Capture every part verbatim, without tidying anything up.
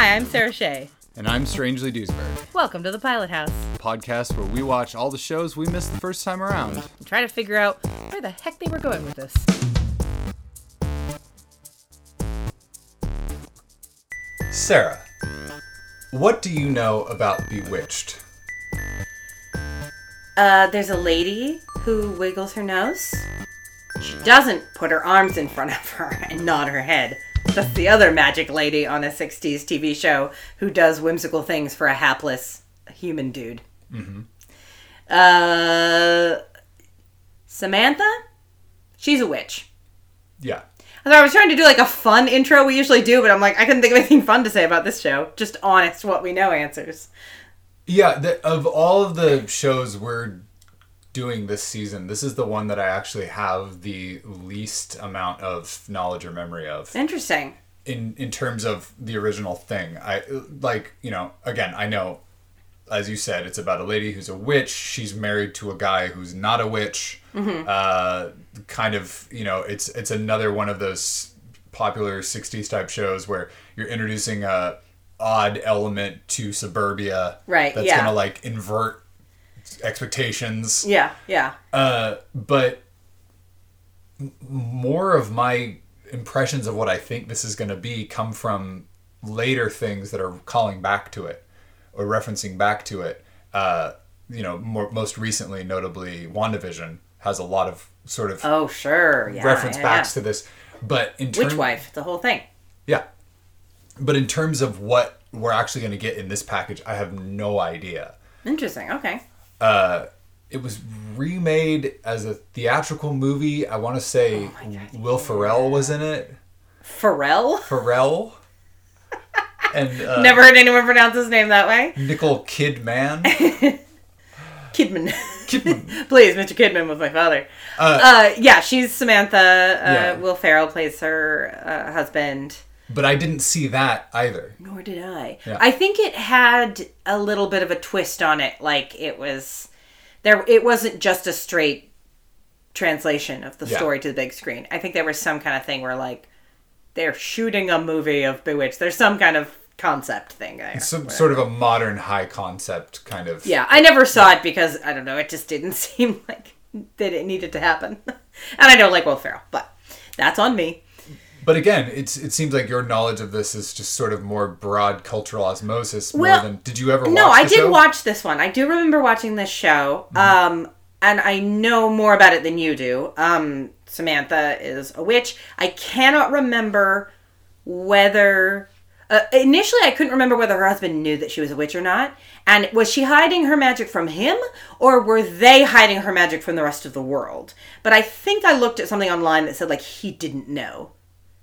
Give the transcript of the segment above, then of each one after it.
Hi, I'm Sarah Shea. And I'm Strangely Duesberg. Welcome to The Pilot House, a podcast where we watch all the shows we missed the first time around and try to figure out where the heck they were going with this. Sarah, what do you know about Bewitched? Uh, there's a lady who wiggles her nose. She doesn't put her arms in front of her and nod her head. That's the other magic lady on a sixties T V show who does whimsical things for a hapless human dude. Mm-hmm. Uh, Samantha? She's a witch. Yeah. I was trying to do like a fun intro we usually do, but I'm like, I couldn't think of anything fun to say about this show. Just honest, what we know answers. Yeah, the, of all of the shows we're doing this season, this is the one that I actually have the least amount of knowledge or memory of. Interesting. In in terms of the original thing. I like, you know, again, I know, as you said, it's about a lady who's a witch. She's married to a guy who's not a witch. Mm-hmm. Uh, kind of, you know, it's it's another one of those popular sixties type shows where you're introducing a odd element to suburbia. Right, that's yeah. That's going to, like, invert expectations. Yeah, yeah. Uh, but more of my impressions of what I think this is going to be come from later things that are calling back to it. Or referencing back to it, uh, you know, more, most recently, notably, WandaVision has a lot of sort of oh sure yeah, reference yeah, backs yeah. to this. But in terms, Witchwife, the whole thing. Yeah, but in terms of what we're actually going to get in this package, I have no idea. Interesting. Okay. Uh, it was remade as a theatrical movie. I want to say oh God, Will Ferrell yeah. was in it. Ferrell. Ferrell. And, uh, never heard anyone pronounce his name that way. Nicole Kidman. Kidman. Kidman. Please, Mister Kidman was my father. Uh, uh, yeah, she's Samantha. Uh, yeah. Will Ferrell plays her uh, husband. But I didn't see that either. Nor did I. Yeah. I think it had a little bit of a twist on it. Like it was there. It wasn't just a straight translation of the yeah. story to the big screen. I think there was some kind of thing where like they're shooting a movie of Bewitched. There's some kind of concept thing there. Some whatever. Sort of a modern high concept kind of. Yeah, I never saw yeah. it because, I don't know, it just didn't seem like that it needed to happen. And I don't like Will Ferrell, but that's on me. But again, it's it seems like your knowledge of this is just sort of more broad cultural osmosis well, more than... Did you ever watch no, I did show? watch this one. I do remember watching this show. Mm-hmm. Um, and I know more about it than you do. Um, Samantha is a witch. I cannot remember whether... Uh, initially, I couldn't remember whether her husband knew that she was a witch or not. And was she hiding her magic from him? Or were they hiding her magic from the rest of the world? But I think I looked at something online that said, like, he didn't know.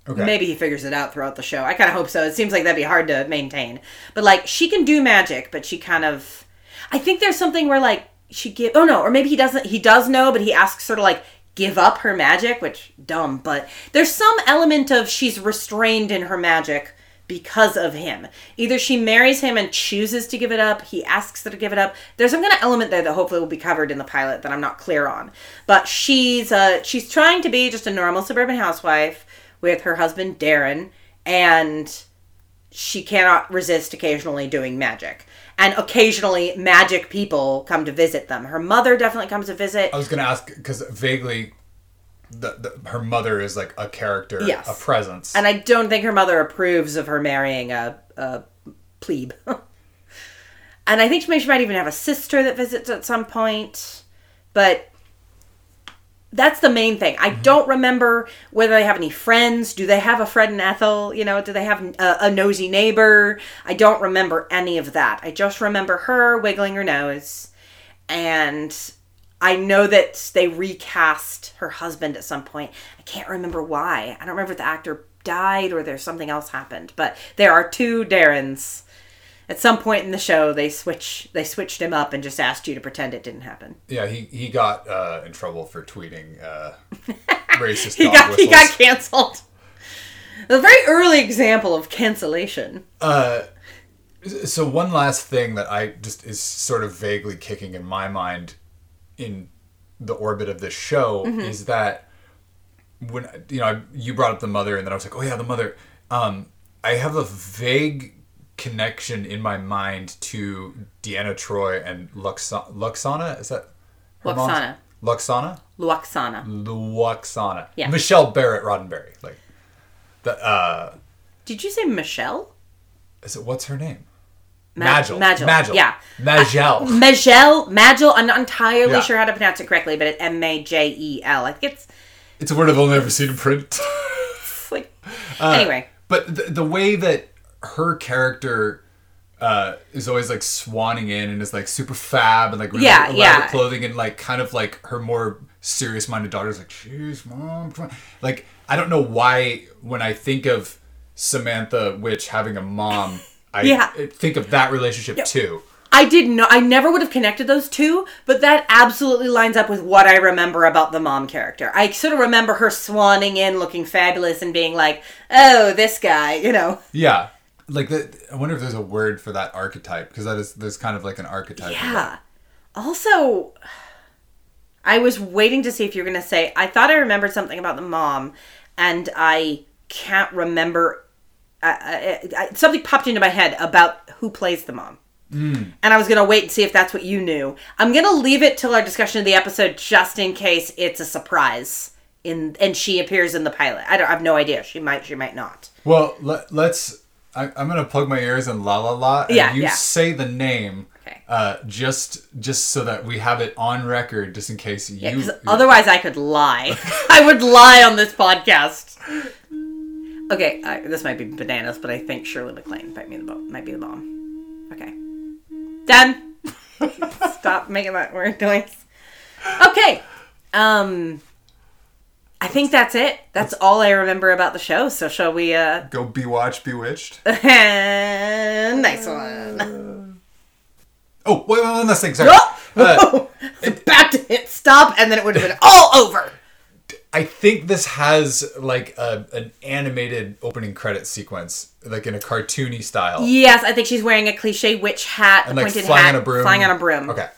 Okay. Maybe he figures it out throughout the show. I kind of hope so. It seems like that'd be hard to maintain. But, like, she can do magic, but she kind of... I think there's something where, like, she give... Oh, no. Or maybe he doesn't... He does know, but he asks her to, like... give up her magic, which dumb, but there's some element of she's restrained in her magic because of him. Either she marries him and chooses to give it up, he asks her to give it up. There's some kind of element there that hopefully will be covered in the pilot that I'm not clear on. But she's uh, she's trying to be just a normal suburban housewife with her husband Darren, and she cannot resist occasionally doing magic. And occasionally, magic people come to visit them. Her mother definitely comes to visit. I was going to ask, because vaguely, the, the, her mother is like a character, yes. a presence. And I don't think her mother approves of her marrying a, a plebe. And I think she, may, she might even have a sister that visits at some point. But that's the main thing. I mm-hmm. don't remember whether they have any friends. Do they have a Fred and Ethel? You know, do they have a, a nosy neighbor? I don't remember any of that. I just remember her wiggling her nose. And I know that they recast her husband at some point. I can't remember why. I don't remember if the actor died or there's something else happened. But there are two Darrens. At some point in the show, they switch they switched him up and just asked you to pretend it didn't happen. Yeah, he, he got uh, in trouble for tweeting uh, racist he dog got, whistles. He got canceled. A very early example of cancellation. Uh, so one last thing that I just is sort of vaguely kicking in my mind in the orbit of this show mm-hmm. is that when you know you brought up the mother and then I was like, oh yeah, the mother. Um, I have a vague connection in my mind to Deanna Troi and Lwaxana. Lwaxana? Is that her Lwaxana. mom's? Lwaxana. Lwaxana? Lwaxana. Lwaxana. Yeah. Michelle Barrett Roddenberry. Like the. Uh, Did you say Michelle? Is it what's her name? Majel. Majel. Majel. Yeah. Majel. Uh, Majel. Majel. I'm not entirely yeah. sure how to pronounce it correctly, but it's M A J E L. I think it's... It's a word I've only ever seen in print. like, uh, anyway. But the, the way that her character uh, is always, like, swanning in and is, like, super fab and, like, really yeah, elaborate yeah. clothing and, like, kind of, like, her more serious-minded daughter's like, jeez, mom, come on. Like, I don't know why when I think of Samantha Witch having a mom... I yeah. think of that relationship, no, too. I didn't know. I never would have connected those two, but that absolutely lines up with what I remember about the mom character. I sort of remember her swanning in, looking fabulous, and being like, oh, this guy, you know. Yeah. Like, the, I wonder if there's a word for that archetype, because that is, there's kind of like an archetype. Yeah. Also, I was waiting to see if you were going to say, I thought I remembered something about the mom, and I can't remember. I, I, I, something popped into my head about who plays the mom. Mm. And I was going to wait and see if that's what you knew. I'm going to leave it till our discussion of the episode just in case it's a surprise. In And she appears in the pilot. I don't I have no idea. She might, she might not. Well, let, let's... I, I'm going to plug my ears in la la la. And yeah, you yeah. say the name okay. uh, just just so that we have it on record just in case you... Yeah, otherwise I could lie. I would lie on this podcast. Okay, uh, this might be bananas, but I think Shirley MacLaine might be the bo- might be the bomb. Okay, done. Stop making that word noise. Okay, um, I think that's it. That's all I remember about the show. So shall we? Uh... Go be-watch Bewitched. Nice one. Oh, wait, one last thing. Sorry. Uh, it's about to hit stop, and then it would have been all over. I think this has, like, a, an animated opening credit sequence, like, in a cartoony style. Yes, I think she's wearing a cliche witch hat, and, a like, pointed flying hat, on a broom. flying on a broom. Okay.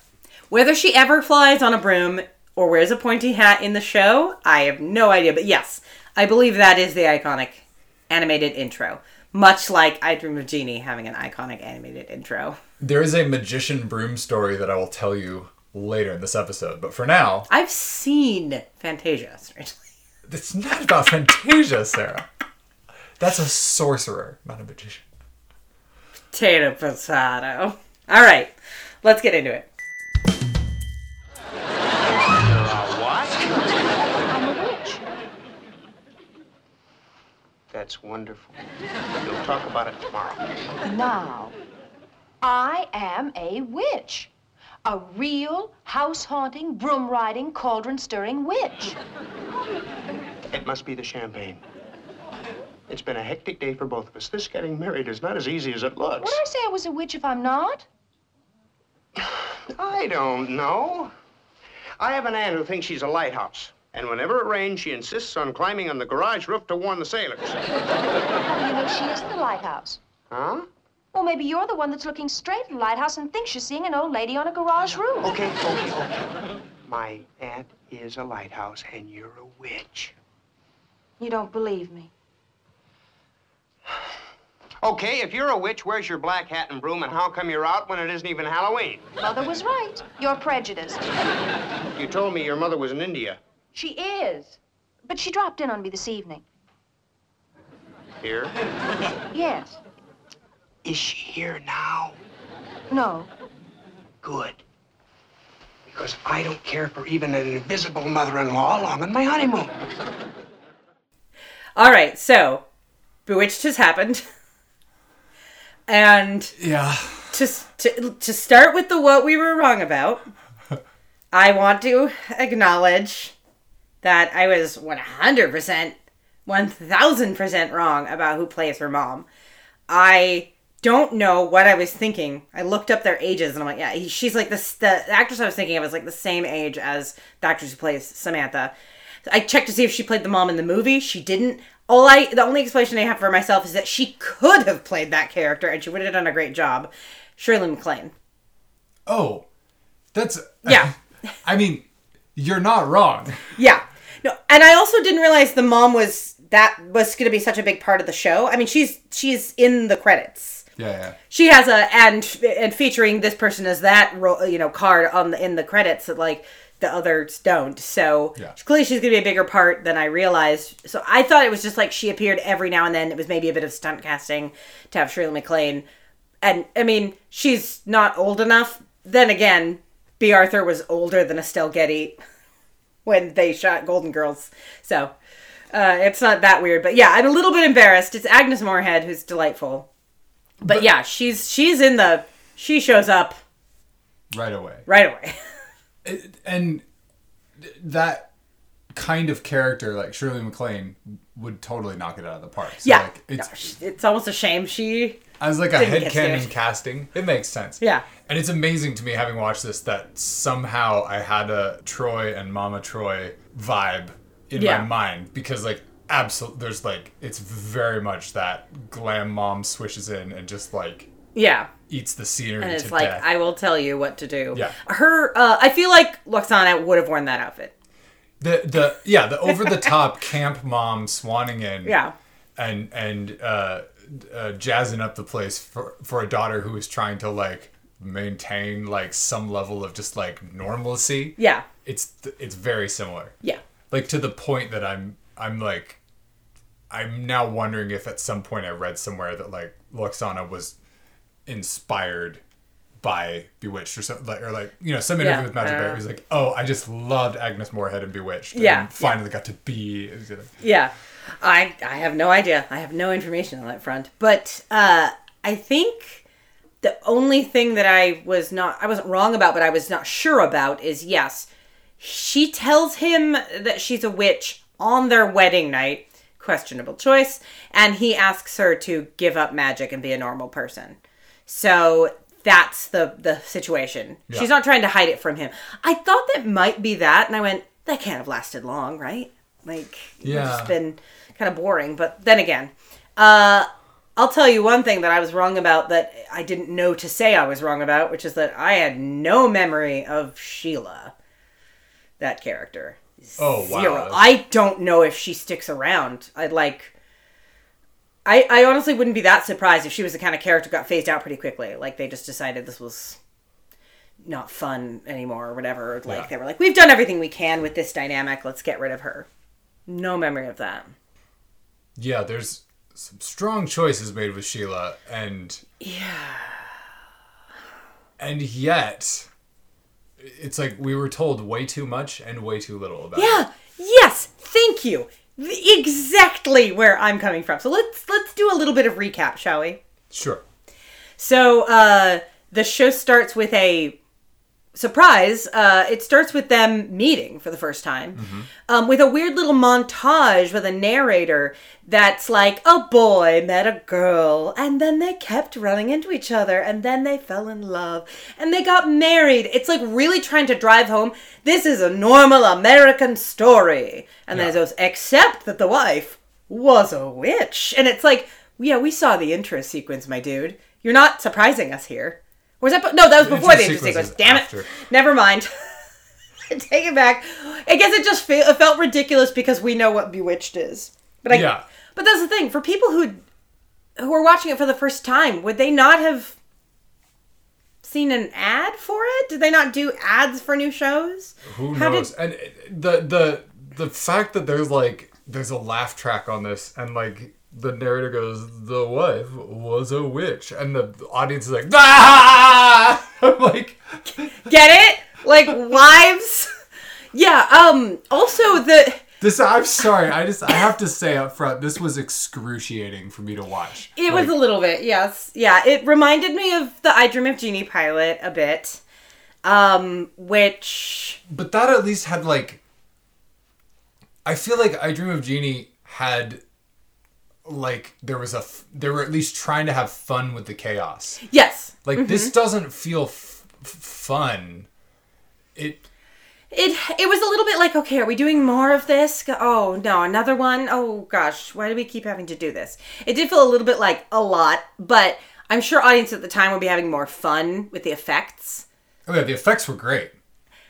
Whether she ever flies on a broom or wears a pointy hat in the show, I have no idea. But, yes, I believe that is the iconic animated intro, much like I Dream of Jeannie having an iconic animated intro. There is a magician broom story that I will tell you later in this episode, but for now... I've seen Fantasia, strangely. It's not about Fantasia, Sarah. That's a sorcerer, not a magician. Potato, potato. All right, let's get into it. Uh, what? I'm a witch. That's wonderful. We'll talk about it tomorrow. Now, I am a witch. A real, house-haunting, broom-riding, cauldron-stirring witch. It must be the champagne. It's been a hectic day for both of us. This getting married is not as easy as it looks. Would I say I was a witch if I'm not? I don't know. I have an aunt who thinks she's a lighthouse. And whenever it rains, she insists on climbing on the garage roof to warn the sailors. How do you know she is the lighthouse? Huh? Well, maybe you're the one that's looking straight at the lighthouse and thinks you're seeing an old lady on a garage roof. Okay, okay, okay. My aunt is a lighthouse, and you're a witch. You don't believe me. Okay, if you're a witch, where's your black hat and broom, and how come you're out when it isn't even Halloween? Mother was right. You're prejudiced. You told me your mother was in India. She is. But she dropped in on me this evening. Here? Yes. Is she here now? No. Good. Because I don't care for even an invisible mother-in-law along on my honeymoon. All right, so Bewitched has happened. And yeah. to, to, to start with the what we were wrong about, I want to acknowledge that I was one hundred percent, one thousand percent wrong about who plays her mom. I... don't know what I was thinking. I looked up their ages and I'm like, yeah, he, she's like this, the actress I was thinking of is like the same age as the actress who plays Samantha. I checked to see if she played the mom in the movie. She didn't. All I, the only explanation I have for myself is that she could have played that character and she would have done a great job. Shirley MacLaine. Oh, that's, yeah. Uh, I mean, you're not wrong. Yeah. No, and I also didn't realize the mom was, that was going to be such a big part of the show. I mean, she's, she's in the credits. Yeah, yeah. She has a and and featuring this person as that role, you know, card on the, in the credits that like the others don't. So yeah. Clearly she's going to be a bigger part than I realized. So I thought it was just like she appeared every now and then. It was maybe a bit of stunt casting to have Shirley MacLaine. And I mean, she's not old enough. Then again, B. Arthur was older than Estelle Getty when they shot Golden Girls. So uh, it's not that weird. But yeah, I'm a little bit embarrassed. It's Agnes Moorehead who's delightful. But, but yeah, she's she's in the... She shows up... Right away. Right away. it, and that kind of character, like Shirley MacLaine, would totally knock it out of the park. So yeah. Like, it's, no, it's almost a shame she... As like a headcanon casting, it makes sense. Yeah. And it's amazing to me, having watched this, that somehow I had a Troi and Mama Troi vibe in yeah. my mind. Because like... Absolutely, there's like, it's very much that glam mom swishes in and just like, yeah, eats the scenery. And it's to like, death. I will tell you what to do. Yeah, her. Uh, I feel like Lwaxana would have worn that outfit. The the yeah the over the top camp mom swanning in. Yeah, and and uh, uh, jazzing up the place for for a daughter who is trying to like maintain like some level of just like normalcy. Yeah, it's it's very similar. Yeah, like to the point that I'm I'm like. I'm now wondering if at some point I read somewhere that like Lwaxana was inspired by Bewitched or something, like, or like, you know, some interview yeah, with Majel uh, Barry was like, oh, I just loved Agnes Moorehead and Bewitched. Yeah. And finally yeah. got to be. Yeah. I, I have no idea. I have no information on that front. But uh, I think the only thing that I was not, I wasn't wrong about, but I was not sure about is yes, she tells him that she's a witch on their wedding night. Questionable choice, and he asks her to give up magic and be a normal person. So that's the the situation. Yeah. She's not trying to hide it from him. I thought that might be that, and I went, that can't have lasted long, right? Like, yeah. It's just been kind of boring. But then again, uh, I'll tell you one thing that I was wrong about that I didn't know to say I was wrong about, which is that I had no memory of Sheila, that character. Oh, wow. Zero. I don't know if she sticks around. I'd like... I, I honestly wouldn't be that surprised if she was the kind of character who got phased out pretty quickly. Like, they just decided this was not fun anymore or whatever. Like, yeah. They were like, we've done everything we can with this dynamic. Let's get rid of her. No memory of that. Yeah, there's some strong choices made with Sheila, and... Yeah. And yet... It's like we were told way too much and way too little about yeah. it. Yeah. Yes. Thank you. Exactly where I'm coming from. So let's let's do a little bit of recap, shall we? Sure. So uh, the show starts with a surprise. Uh, it starts with them meeting for the first time mm-hmm. um, with a weird little montage with a narrator that's like a boy met a girl and then they kept running into each other and then they fell in love and they got married. It's like really trying to drive home, this is a normal American story. And yeah. There's those, except that the wife was a witch. And it's like, yeah, we saw the intro sequence, my dude. You're not surprising us here. Was that? No, that was before the intro sequence. Damn it! After. Never mind. Take it back. I guess it just fe- it felt ridiculous because we know what Bewitched is. But I, yeah. But that's the thing for people who who are watching it for the first time. Would they not have seen an ad for it? Did they not do ads for new shows? Who How knows? Did... And the the the fact that there's like there's a laugh track on this and like. The narrator goes, the wife was a witch. And the audience is like, ah! I'm like... Get it? Like, wives? Yeah, um, also the... This, I'm sorry, I just, I have to say up front, this was excruciating for me to watch. It like, was a little bit, yes. Yeah, it reminded me of the I Dream of Jeannie pilot a bit. Um, which... But that at least had, like... I feel like I Dream of Jeannie had... Like there was a, f- they were at least trying to have fun with the chaos. Yes. Like mm-hmm. This doesn't feel f- f- fun. It. It it was a little bit like, okay, are we doing more of this? Oh no, another one. Oh gosh, why do we keep having to do this? It did feel a little bit like a lot, but I'm sure audience at the time would be having more fun with the effects. Oh yeah, the effects were great.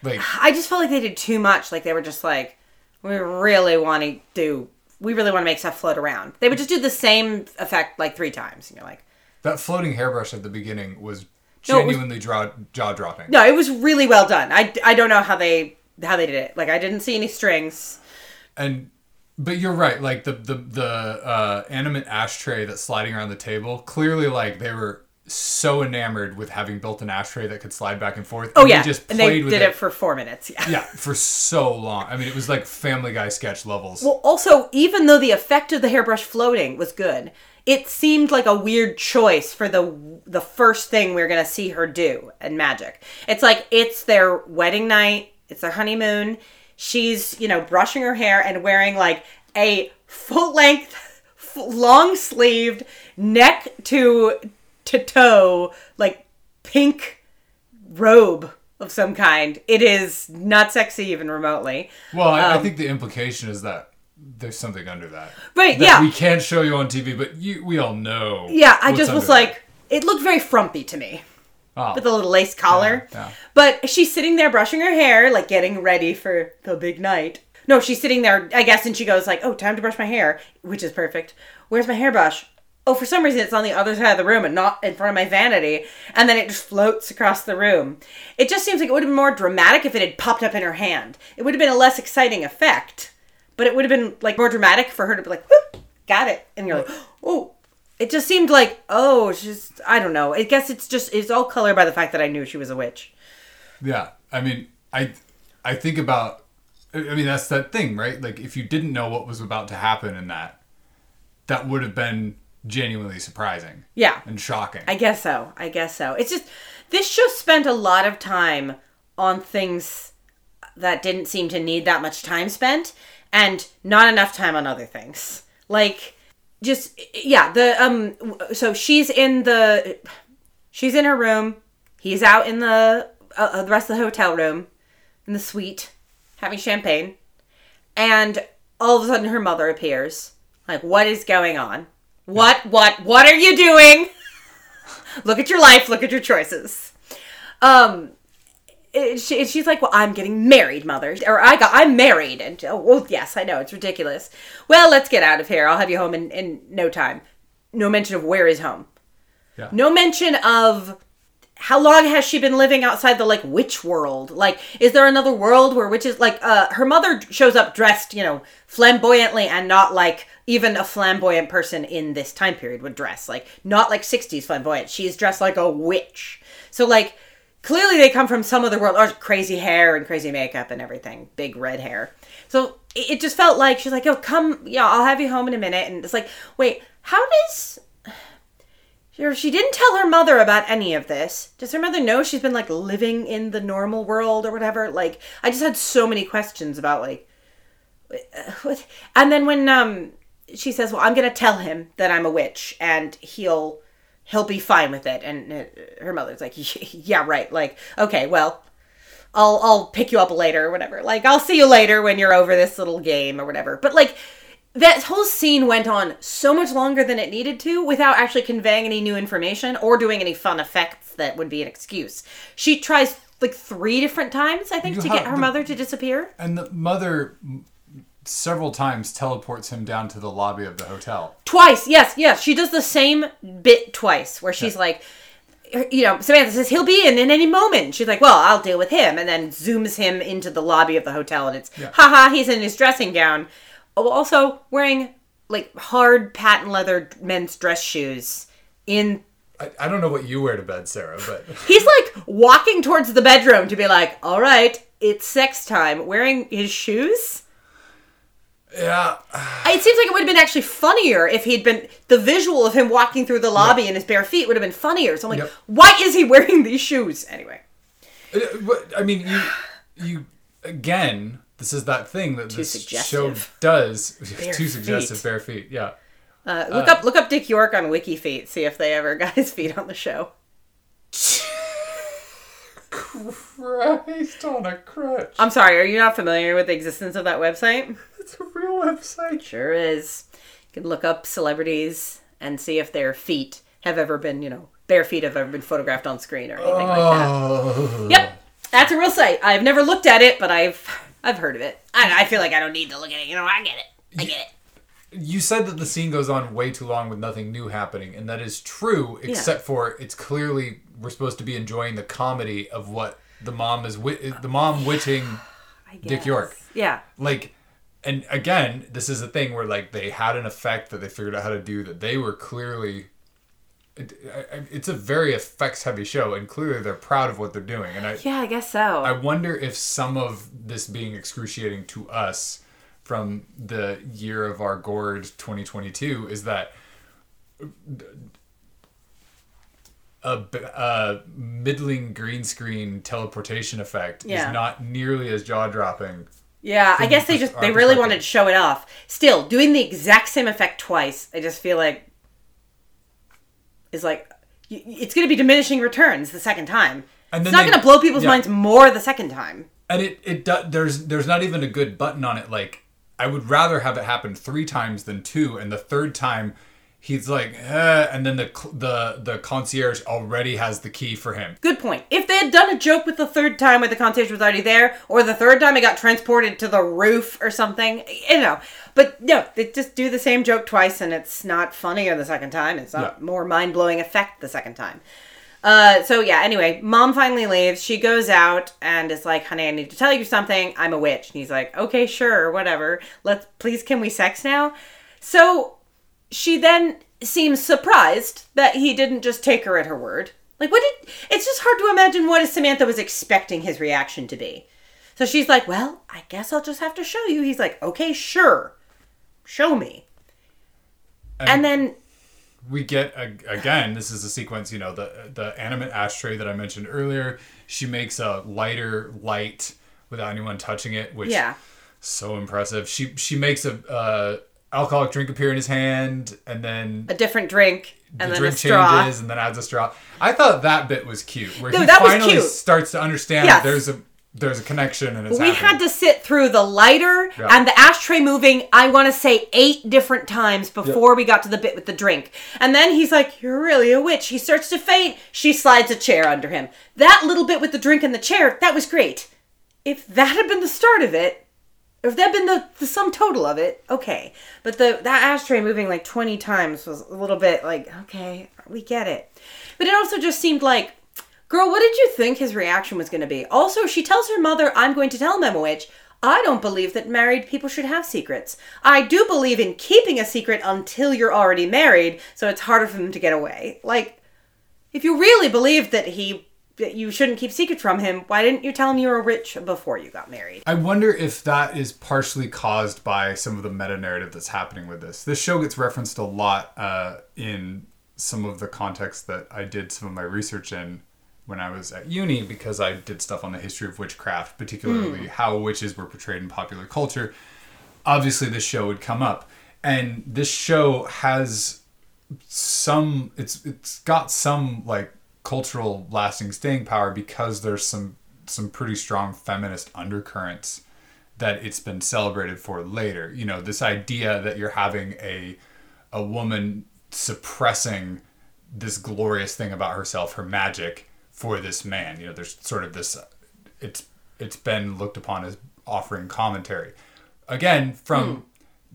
Like I just felt like they did too much. Like they were just like, we really want to do. We really want to make stuff float around. They would just do the same effect like three times. And you're like, That floating hairbrush at the beginning was genuinely no, was, draw, jaw-dropping. No, it was really well done. I, I don't know how they how they did it. Like, I didn't see any strings. And... But you're right, like, the the, the uh, animate ashtray that's sliding around the table, clearly, like, they were so enamored with having built an ashtray that could slide back and forth. Oh, and yeah, they just played and they with did it. it for four minutes, yeah. Yeah, for so long. I mean, it was like Family Guy sketch levels. Well, also, even though the effect of the hairbrush floating was good, it seemed like a weird choice for the the first thing we we're going to see her do in magic. It's like, it's their wedding night, it's their honeymoon. She's, you know, brushing her hair and wearing, like, a full-length, long-sleeved, neck to to toe, like, pink robe of some kind. It is not sexy even remotely. Well, I, um, I think the implication is that there's something under that. Right, that yeah. we can't show you on T V, but you, we all know. Yeah, I just was like, that. It looked very frumpy to me. Oh. With a little lace collar. Yeah, yeah. But she's sitting there brushing her hair, like getting ready for the big night. No, she's sitting there, I guess, and she goes like, oh, time to brush my hair, which is perfect. Where's my hairbrush? Oh, for some reason, it's on the other side of the room and not in front of my vanity. And then it just floats across the room. It just seems like it would have been more dramatic if it had popped up in her hand. It would have been a less exciting effect, but it would have been like more dramatic for her to be like, whoop, got it. And you're like, oh. It just seemed like, oh, she's, I don't know. I guess it's just, it's all colored by the fact that I knew she was a witch. Yeah. I mean, I I think about, I mean, that's that thing, right? Like, if you didn't know what was about to happen in that, that would have been genuinely surprising. Yeah. And shocking. I guess so. I guess so. It's just, this show spent a lot of time on things that didn't seem to need that much time spent and not enough time on other things. Like... Just, yeah, the, um, so she's in the, she's in her room, he's out in the, uh, the rest of the hotel room, in the suite, having champagne, and all of a sudden her mother appears, like, what is going on? What, what, what are you doing? Look at your life, look at your choices. Um, it, she, she's like, well, I'm getting married, mother. Or I got, I'm married. And, oh, well, yes, I know. It's ridiculous. Well, let's get out of here. I'll have you home in, in no time. No mention of where is home. Yeah. No mention of how long has she been living outside the, like, witch world? Like, is there another world where witches, like, uh, her mother shows up dressed, you know, flamboyantly and not, like, even a flamboyant person in this time period would dress. Like, not, like, sixties flamboyant. She's dressed like a witch. So, like... Clearly, they come from some other world. Or crazy hair and crazy makeup and everything. Big red hair. So it just felt like she's like, "Oh, come, yeah, I'll have you home in a minute." And it's like, wait, how does? She didn't tell her mother about any of this. Does her mother know she's been like living in the normal world or whatever? Like, I just had so many questions about like, what? And then when um she says, "Well, I'm gonna tell him that I'm a witch, and he'll." He'll be fine with it. And her mother's like, yeah, right. Like, okay, well, I'll I'll pick you up later or whatever. Like, I'll see you later when you're over this little game or whatever. But, like, that whole scene went on so much longer than it needed to without actually conveying any new information or doing any fun effects that would be an excuse. She tries, like, three different times, I think, you to get her the, mother to disappear. And the mother... several times teleports him down to the lobby of the hotel. Twice, yes, yes. She does the same bit twice where she's yeah. like, you know, Samantha says, he'll be in in any moment. She's like, well, I'll deal with him. And then zooms him into the lobby of the hotel and it's, yeah. haha, he's in his dressing gown. Also wearing like hard patent leather men's dress shoes in... I, I don't know what you wear to bed, Sarah, but... He's like walking towards the bedroom to be like, all right, it's sex time. Wearing his shoes? Yeah. It seems like it would have been actually funnier if he'd been... The visual of him walking through the lobby yep. in his bare feet would have been funnier. So I'm like, yep. why is he wearing these shoes? Anyway. I mean, you... you again, this is that thing that too this suggestive. show does. Bare too suggestive, feet. bare feet, yeah. Uh, look uh, up look up Dick York on Wiki Feet, see if they ever got his feet on the show. Christ on a crutch. I'm sorry, are you not familiar with the existence of that website? It's a real website. Sure is. You can look up celebrities and see if their feet have ever been, you know, bare feet have ever been photographed on screen or anything oh. like that. Yep. That's a real site. I've never looked at it, but I've I've heard of it. I, I feel like I don't need to look at it. You know, I get it. I get it. You said that the scene goes on way too long with nothing new happening, and that is true, except yeah. for it's clearly we're supposed to be enjoying the comedy of what the mom is, wi- the mom witching Dick York. Yeah. Like, and again, this is a thing where like they had an effect that they figured out how to do that they were clearly. It, it's a very effects heavy show, and clearly they're proud of what they're doing. And I yeah, I guess so. I wonder if some of this being excruciating to us. From the year of our gourd twenty twenty-two is that a, a middling green screen teleportation effect yeah. is not nearly as jaw-dropping. Yeah, I guess they just they really wanted to show it off. Still, doing the exact same effect twice, I just feel like is like it's going to be diminishing returns the second time. And then it's not going to blow people's yeah. minds more the second time. And it, it do, there's there's not even a good button on it. Like, I would rather have it happen three times than two. And the third time, he's like, eh, and then the the the concierge already has the key for him. Good point. If they had done a joke with the third time where the concierge was already there, or the third time it got transported to the roof or something, you know. But no, they just do the same joke twice, and it's not funnier the second time. It's not yeah. more mind-blowing effect the second time. Uh, so yeah, anyway, mom finally leaves. She goes out and is like, honey, I need to tell you something. I'm a witch. And he's like, okay, sure, whatever. Let's, please, can we sex now? So she then seems surprised that he didn't just take her at her word. Like, what did, it's just hard to imagine what Samantha was expecting his reaction to be. So she's like, well, I guess I'll just have to show you. He's like, okay, sure. Show me. And, and then... we get, again, this is a sequence, you know, the the animate ashtray that I mentioned earlier. She makes a lighter light without anyone touching it, which yeah. is so impressive. She she makes a uh, alcoholic drink appear in his hand, and then... a different drink, the and then drink a straw. Changes, and then adds a straw. I thought that bit was cute, where no, he finally cute. starts to understand yes. that there's a... there's a connection and it's We happening. Had to sit through the lighter yeah. and the ashtray moving, I want to say, eight different times before yep. we got to the bit with the drink. And then he's like, you're really a witch. He starts to faint. She slides a chair under him. That little bit with the drink and the chair, that was great. If that had been the start of it, if that had been the, the sum total of it, okay. But the that ashtray moving like twenty times was a little bit like, okay, we get it. But it also just seemed like, girl, what did you think his reaction was going to be? Also, she tells her mother, I'm going to tell him I'm a witch. I don't believe that married people should have secrets. I do believe in keeping a secret until you're already married, so it's harder for them to get away. Like, if you really believed that he that you shouldn't keep secrets from him, why didn't you tell him you were rich before you got married? I wonder if that is partially caused by some of the meta-narrative that's happening with this. This show gets referenced a lot uh, in some of the context that I did some of my research in. When I was at uni, because I did stuff on the history of witchcraft, particularly mm. how witches were portrayed in popular culture, obviously this show would come up. And this show has some, it's it's got some like cultural lasting staying power because there's some some pretty strong feminist undercurrents that it's been celebrated for later. You know, this idea that you're having a a woman suppressing this glorious thing about herself, her magic, for this man. You know, there's sort of this, it's it's been looked upon as offering commentary. Again, from, mm.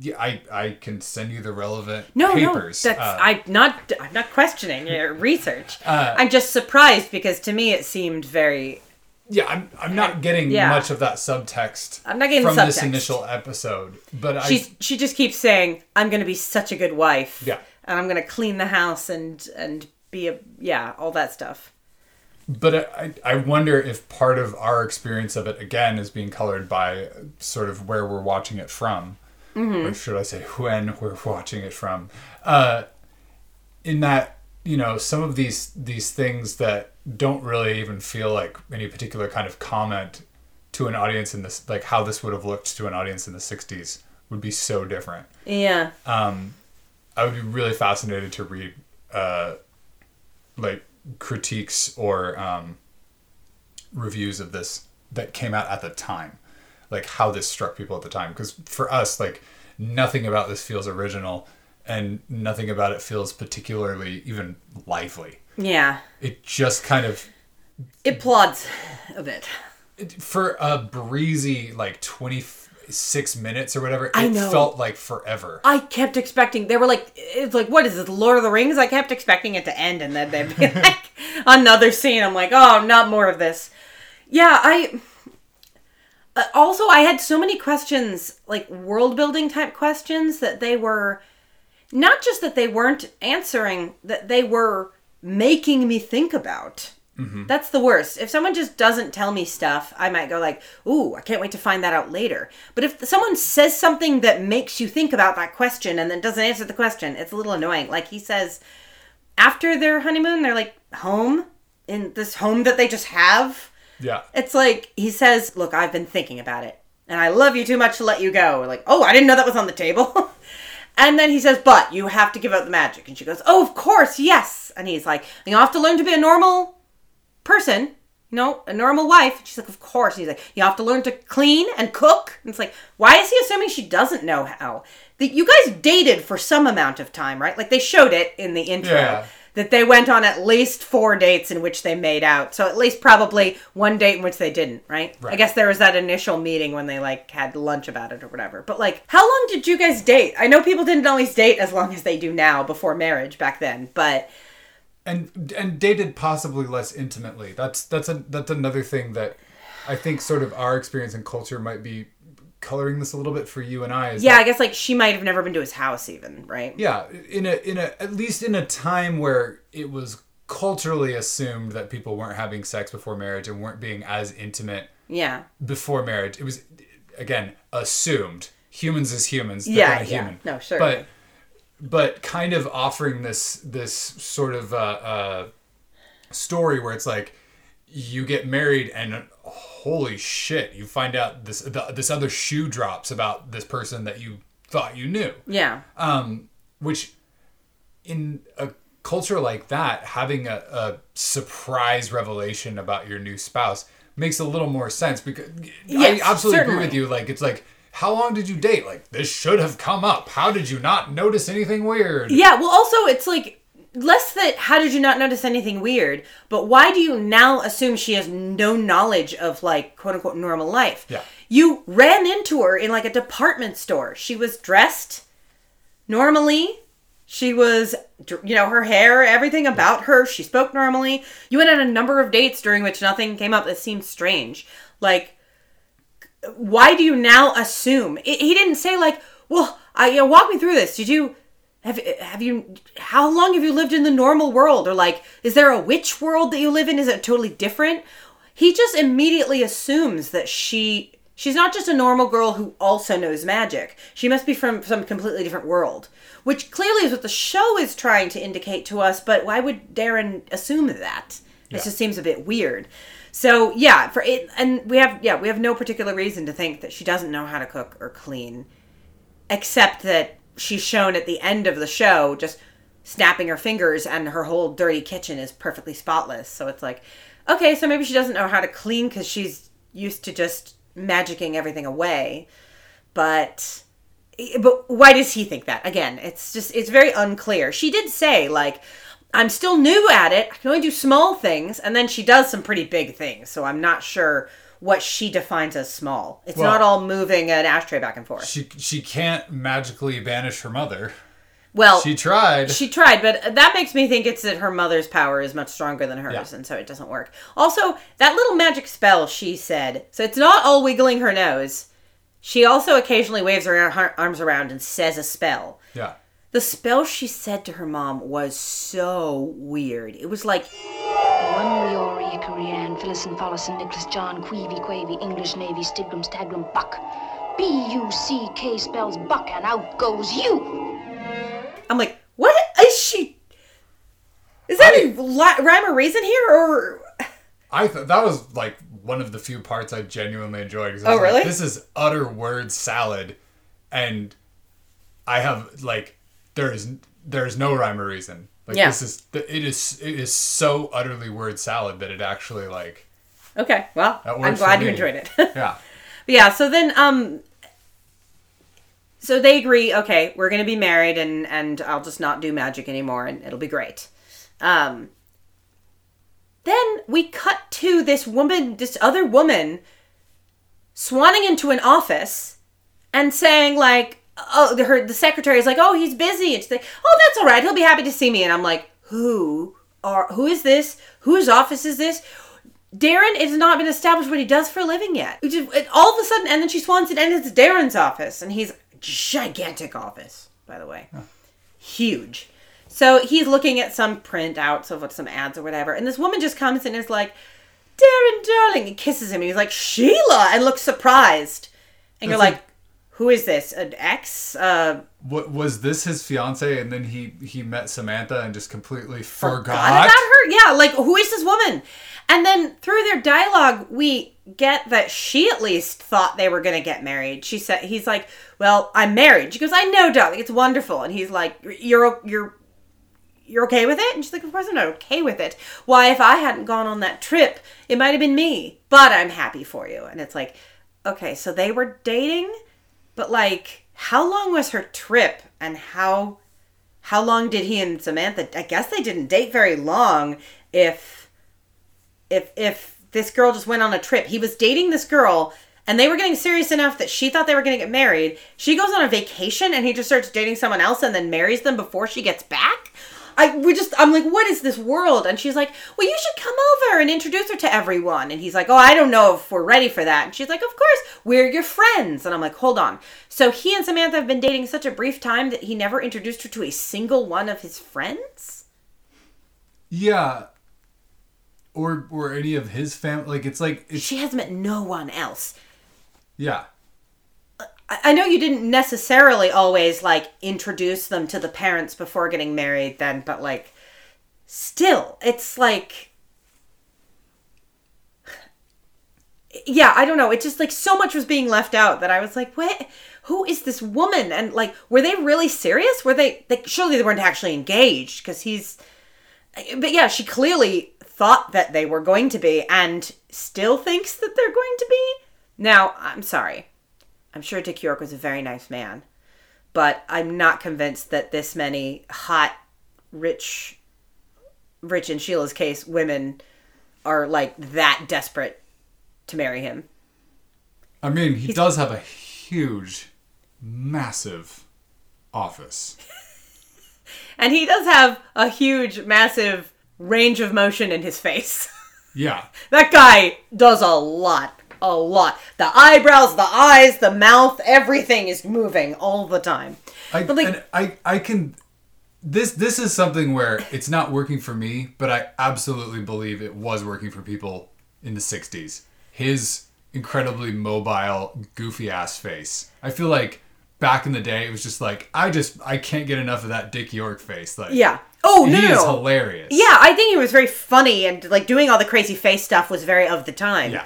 yeah, I, I can send you the relevant no, papers. No, that's, uh, I'm, not, I'm not questioning your research. Uh, I'm just surprised because to me it seemed very... Yeah, I'm I'm not getting yeah. much of that subtext I'm not getting from subtext. This initial episode. But She's, I, she just keeps saying, I'm going to be such a good wife. Yeah. And I'm going to clean the house and, and be a, yeah, all that stuff. But I I wonder if part of our experience of it, again, is being colored by sort of where we're watching it from. Mm-hmm. Or should I say when we're watching it from. Uh, in that, you know, some of these these things that don't really even feel like any particular kind of comment to an audience in this, like how this would have looked to an audience in the sixties would be so different. Yeah. Um, I would be really fascinated to read, uh, like, critiques or um, reviews of this that came out at the time, like how this struck people at the time. Because for us, like nothing about this feels original, and nothing about it feels particularly even lively. Yeah, it just kind of it plods a bit. It, for a breezy like twenty six minutes or whatever. It I know. felt like forever. I kept expecting, they were like, it's like, what is this, Lord of the Rings? I kept expecting it to end and then they'd be like, another scene. I'm like, oh, not more of this. Yeah, I... Uh, also, I had so many questions, like world-building type questions, that they were... Not just that they weren't answering, that they were making me think about. Mm-hmm. That's the worst. If someone just doesn't tell me stuff, I might go like, ooh, I can't wait to find that out later. But if someone says something that makes you think about that question and then doesn't answer the question, it's a little annoying. Like he says, after their honeymoon, they're like, home? In this home that they just have? Yeah. It's like, he says, look, I've been thinking about it. And I love you too much to let you go. We're like, oh, I didn't know that was on the table. And then he says, but you have to give up the magic. And she goes, oh, of course, yes. And he's like, you'll have to learn to be a normal person, you know, a normal wife. And she's like, of course. And he's like, you have to learn to clean and cook. And it's like, why is he assuming she doesn't know how? The, you guys dated for some amount of time, right? Like they showed it in the intro. Yeah. That they went on at least four dates in which they made out. So at least probably one date in which they didn't, right? right? I guess there was that initial meeting when they like had lunch about it or whatever. But like, how long did you guys date? I know people didn't always date as long as they do now before marriage back then, but... And and dated possibly less intimately. That's that's a, that's another thing that I think sort of our experience and culture might be coloring this a little bit for you and I. Yeah, that, I guess like she might have never been to his house even, right? Yeah, in a in a at least in a time where it was culturally assumed that people weren't having sex before marriage and weren't being as intimate. Yeah. Before marriage, it was again assumed. Humans as humans. They're yeah, not a yeah. human. No, sure. But but kind of offering this this sort of uh, uh, story where it's like you get married and. Holy shit! You find out this the, this other shoe drops about this person that you thought you knew. Yeah. Um, which, in a culture like that, having a, a surprise revelation about your new spouse makes a little more sense. Because yes, I absolutely certainly. agree with you. Like it's like, how long did you date? Like this should have come up. How did you not notice anything weird? Yeah. Well, also it's like. Less that, how did you not notice anything weird? But why do you now assume she has no knowledge of, like, quote-unquote normal life? Yeah. You ran into her in, like, a department store. She was dressed normally. She was, you know, her hair, everything about her. She spoke normally. You went on a number of dates during which nothing came up that seemed strange. Like, why do you now assume? It, he didn't say, like, well, I, you know, walk me through this. Did you... Have have you, how long have you lived in the normal world? Or like, is there a witch world that you live in? Is it totally different? He just immediately assumes that she, she's not just a normal girl who also knows magic. She must be from some completely different world, which clearly is what the show is trying to indicate to us. But why would Darren assume that? It yeah. just seems a bit weird. So yeah, for it, and we have, yeah, we have no particular reason to think that she doesn't know how to cook or clean, except that she's shown at the end of the show just snapping her fingers and her whole dirty kitchen is perfectly spotless. So it's like, okay, so maybe she doesn't know how to clean because she's used to just magicking everything away. But but why does he think that? Again, it's just, it's very unclear. She did say, like, I'm still new at it. I can only do small things. And then she does some pretty big things. So I'm not sure what she defines as small. It's well, not all moving an ashtray back and forth. She she can't magically banish her mother. Well, she tried. She tried, but that makes me think it's that her mother's power is much stronger than hers, yeah. and so it doesn't work. Also, that little magic spell she said, so it's not all wiggling her nose. She also occasionally waves her, her arms around and says a spell. Yeah. The spell she said to her mom was so weird. It was like... Riori, Korean, Phillison, Follison, Nicholas, John, Queevy, Quavy, English, Navy, Stidgram, Staggram, Buck. B U C K spells Buck, and out goes you. I'm like, what is she... Is that I, a li- rhyme or reason here, or... I th- That was, like, one of the few parts I genuinely enjoyed. Oh, really? Like, this is utter word salad, and I have, like... There is there is no rhyme or reason. Like yeah. this is it is it is so utterly word salad that it actually like. Okay, well, I'm glad you enjoyed it. Yeah. But yeah. So then, um. So they agree. Okay, we're gonna be married, and and I'll just not do magic anymore, and it'll be great. Um. Then we cut to this woman, this other woman, swanning into an office and saying, like, oh, the, her, the secretary is like, oh, he's busy. And she's like, oh, that's all right. He'll be happy to see me. And I'm like, who are, who is this? Whose office is this? Darren has not been established what he does for a living yet. All of a sudden, and then she swans it, and it's Darren's office. And he's gigantic office, by the way. Oh. Huge. So he's looking at some printouts of some ads or whatever. And this woman just comes and is like, Darren, darling, and kisses him. And he's like, Sheila, and looks surprised. And That's you're like, like, who is this? An ex? Uh, what, was this his fiance? And then he, he met Samantha and just completely forgot? Forgot about her? Yeah, like, who is this woman? And then through their dialogue, we get that she at least thought they were going to get married. She said, he's like, well, I'm married. She goes, I know, darling. It's wonderful. And he's like, you're, you're, you're okay with it? And she's like, of course I'm not okay with it. Why, if I hadn't gone on that trip, it might have been me, but I'm happy for you. And it's like, okay, so they were dating, but like, how long was her trip and how, how long did he and Samantha, I guess they didn't date very long if, If if this girl just went on a trip. He was dating this girl and they were getting serious enough that she thought they were going to get married. She goes on a vacation and he just starts dating someone else and then marries them before she gets back. I we just I'm like, what is this world? And she's like, well, you should come over and introduce her to everyone. And he's like, oh, I don't know if we're ready for that. And she's like, of course, we're your friends. And I'm like, hold on. So he and Samantha have been dating such a brief time that he never introduced her to a single one of his friends? Yeah. Or or any of his family. Like, it's like... It's... She has met no one else. Yeah. I, I know you didn't necessarily always, like, introduce them to the parents before getting married then, but, like, still, it's like... Yeah, I don't know. It's just, like, so much was being left out that I was like, what? Who is this woman? And, like, were they really serious? Were they... Like, surely they weren't actually engaged, because he's... But, yeah, she clearly... thought that they were going to be and still thinks that they're going to be. Now, I'm sorry. I'm sure Dick York was a very nice man, but I'm not convinced that this many hot, rich, rich in Sheila's case, women are like that desperate to marry him. I mean, he He's... does have a huge, massive office. And he does have a huge, massive range of motion in his face. Yeah. That guy does a lot. A lot. The eyebrows, the eyes, the mouth, everything is moving all the time. I, but like, and I, I can... This this is something where it's not working for me, but I absolutely believe it was working for people in the sixties. His incredibly mobile, goofy-ass face. I feel like back in the day, it was just like, I just... I can't get enough of that Dick York face. Like, yeah. Oh, no. He is hilarious. Yeah, I think he was very funny and, like, doing all the crazy face stuff was very of the time. Yeah.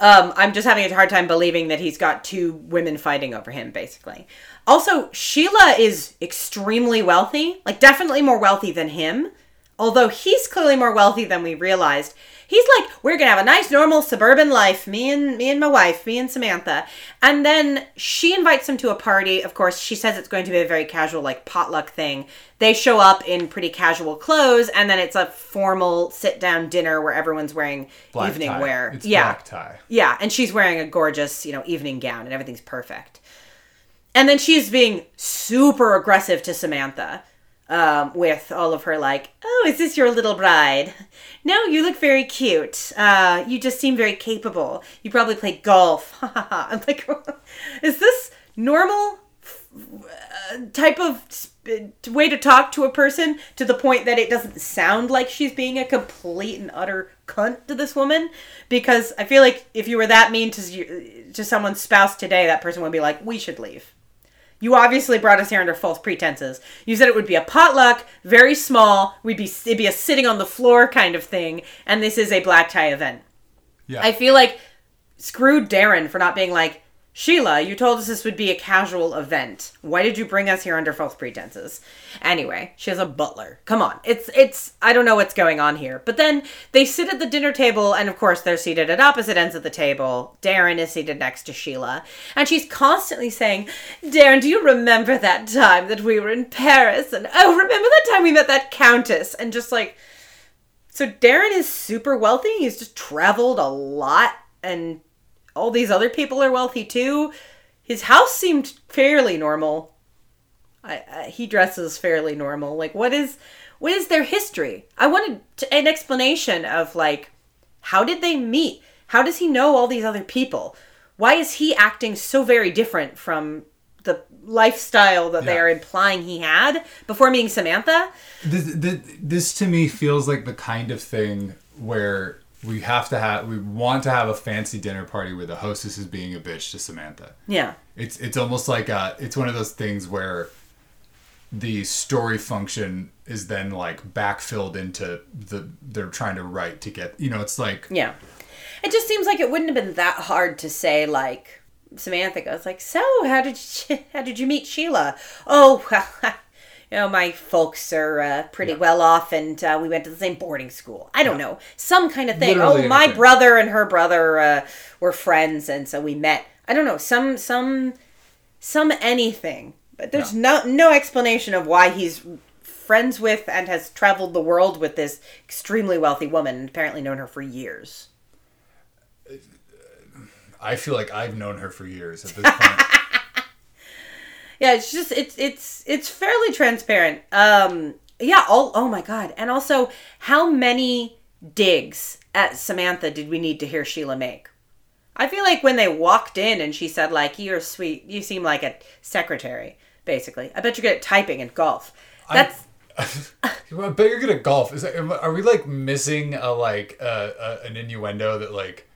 Um, I'm just having a hard time believing that he's got two women fighting over him, basically. Also, Sheila is extremely wealthy. Like, definitely more wealthy than him. Although he's clearly more wealthy than we realized. He's like, we're going to have a nice, normal, suburban life. Me and me and my wife, me and Samantha. And then she invites him to a party. Of course, she says it's going to be a very casual, like, potluck thing. They show up in pretty casual clothes. And then it's a formal sit-down dinner where everyone's wearing black evening tie. Wear. It's yeah. black tie. Yeah, and she's wearing a gorgeous, you know, evening gown. And everything's perfect. And then she's being super aggressive to Samantha. Um, with all of her like, oh, is this your little bride? No, you look very cute. Uh, you just seem very capable. You probably play golf. Ha ha ha. I'm like, is this normal uh, type of sp- way to talk to a person to the point that it doesn't sound like she's being a complete and utter cunt to this woman? Because I feel like if you were that mean to, to someone's spouse today, that person would be like, we should leave. You obviously brought us here under false pretenses. You said it would be a potluck, very small. We'd be it'd be a sitting on the floor kind of thing, and this is a black tie event. Yeah, I feel like screw Darren for not being like, Sheila, you told us this would be a casual event. Why did you bring us here under false pretenses? Anyway, she has a butler. Come on, it's it's I don't know what's going on here. But then they sit at the dinner table, and of course they're seated at opposite ends of the table. Darren is seated next to Sheila, and she's constantly saying, Darren, do you remember that time that we were in Paris? And oh, remember that time we met that countess? And just like, so Darren is super wealthy. He's just traveled a lot, and all these other people are wealthy too. His house seemed fairly normal. I, I, he dresses fairly normal. Like, what is what is their history? I wanted to, an explanation of, like, how did they meet? How does he know all these other people? Why is he acting so very different from the lifestyle that yeah. they are implying he had before meeting Samantha? This, this, this, to me, feels like the kind of thing where we have to have, we want to have a fancy dinner party where the hostess is being a bitch to Samantha. Yeah. It's it's almost like a, it's one of those things where the story function is then, like, backfilled into the, they're trying to write to get, you know, it's like... Yeah. It just seems like it wouldn't have been that hard to say, like, Samantha goes, like, so, how did you, how did you meet Sheila? Oh, well, you know, my folks are uh, pretty yeah. well off, and uh, we went to the same boarding school. I don't yeah. know. Some kind of thing. Literally oh, my anything. brother and her brother uh, were friends, and so we met. I don't know. Some, some, some anything. But there's no. no no explanation of why he's friends with and has traveled the world with this extremely wealthy woman and apparently known her for years. I feel like I've known her for years at this point. yeah, it's just it's it's it's fairly transparent. Um, yeah. All, oh my God. And also, how many digs at Samantha did we need to hear Sheila make? I feel like when they walked in and she said, like, "You're sweet. You seem like a secretary." Basically, I bet you're good at typing and golf. That's. I bet you're good at golf. Is that, are we like missing a like uh, uh, an innuendo that like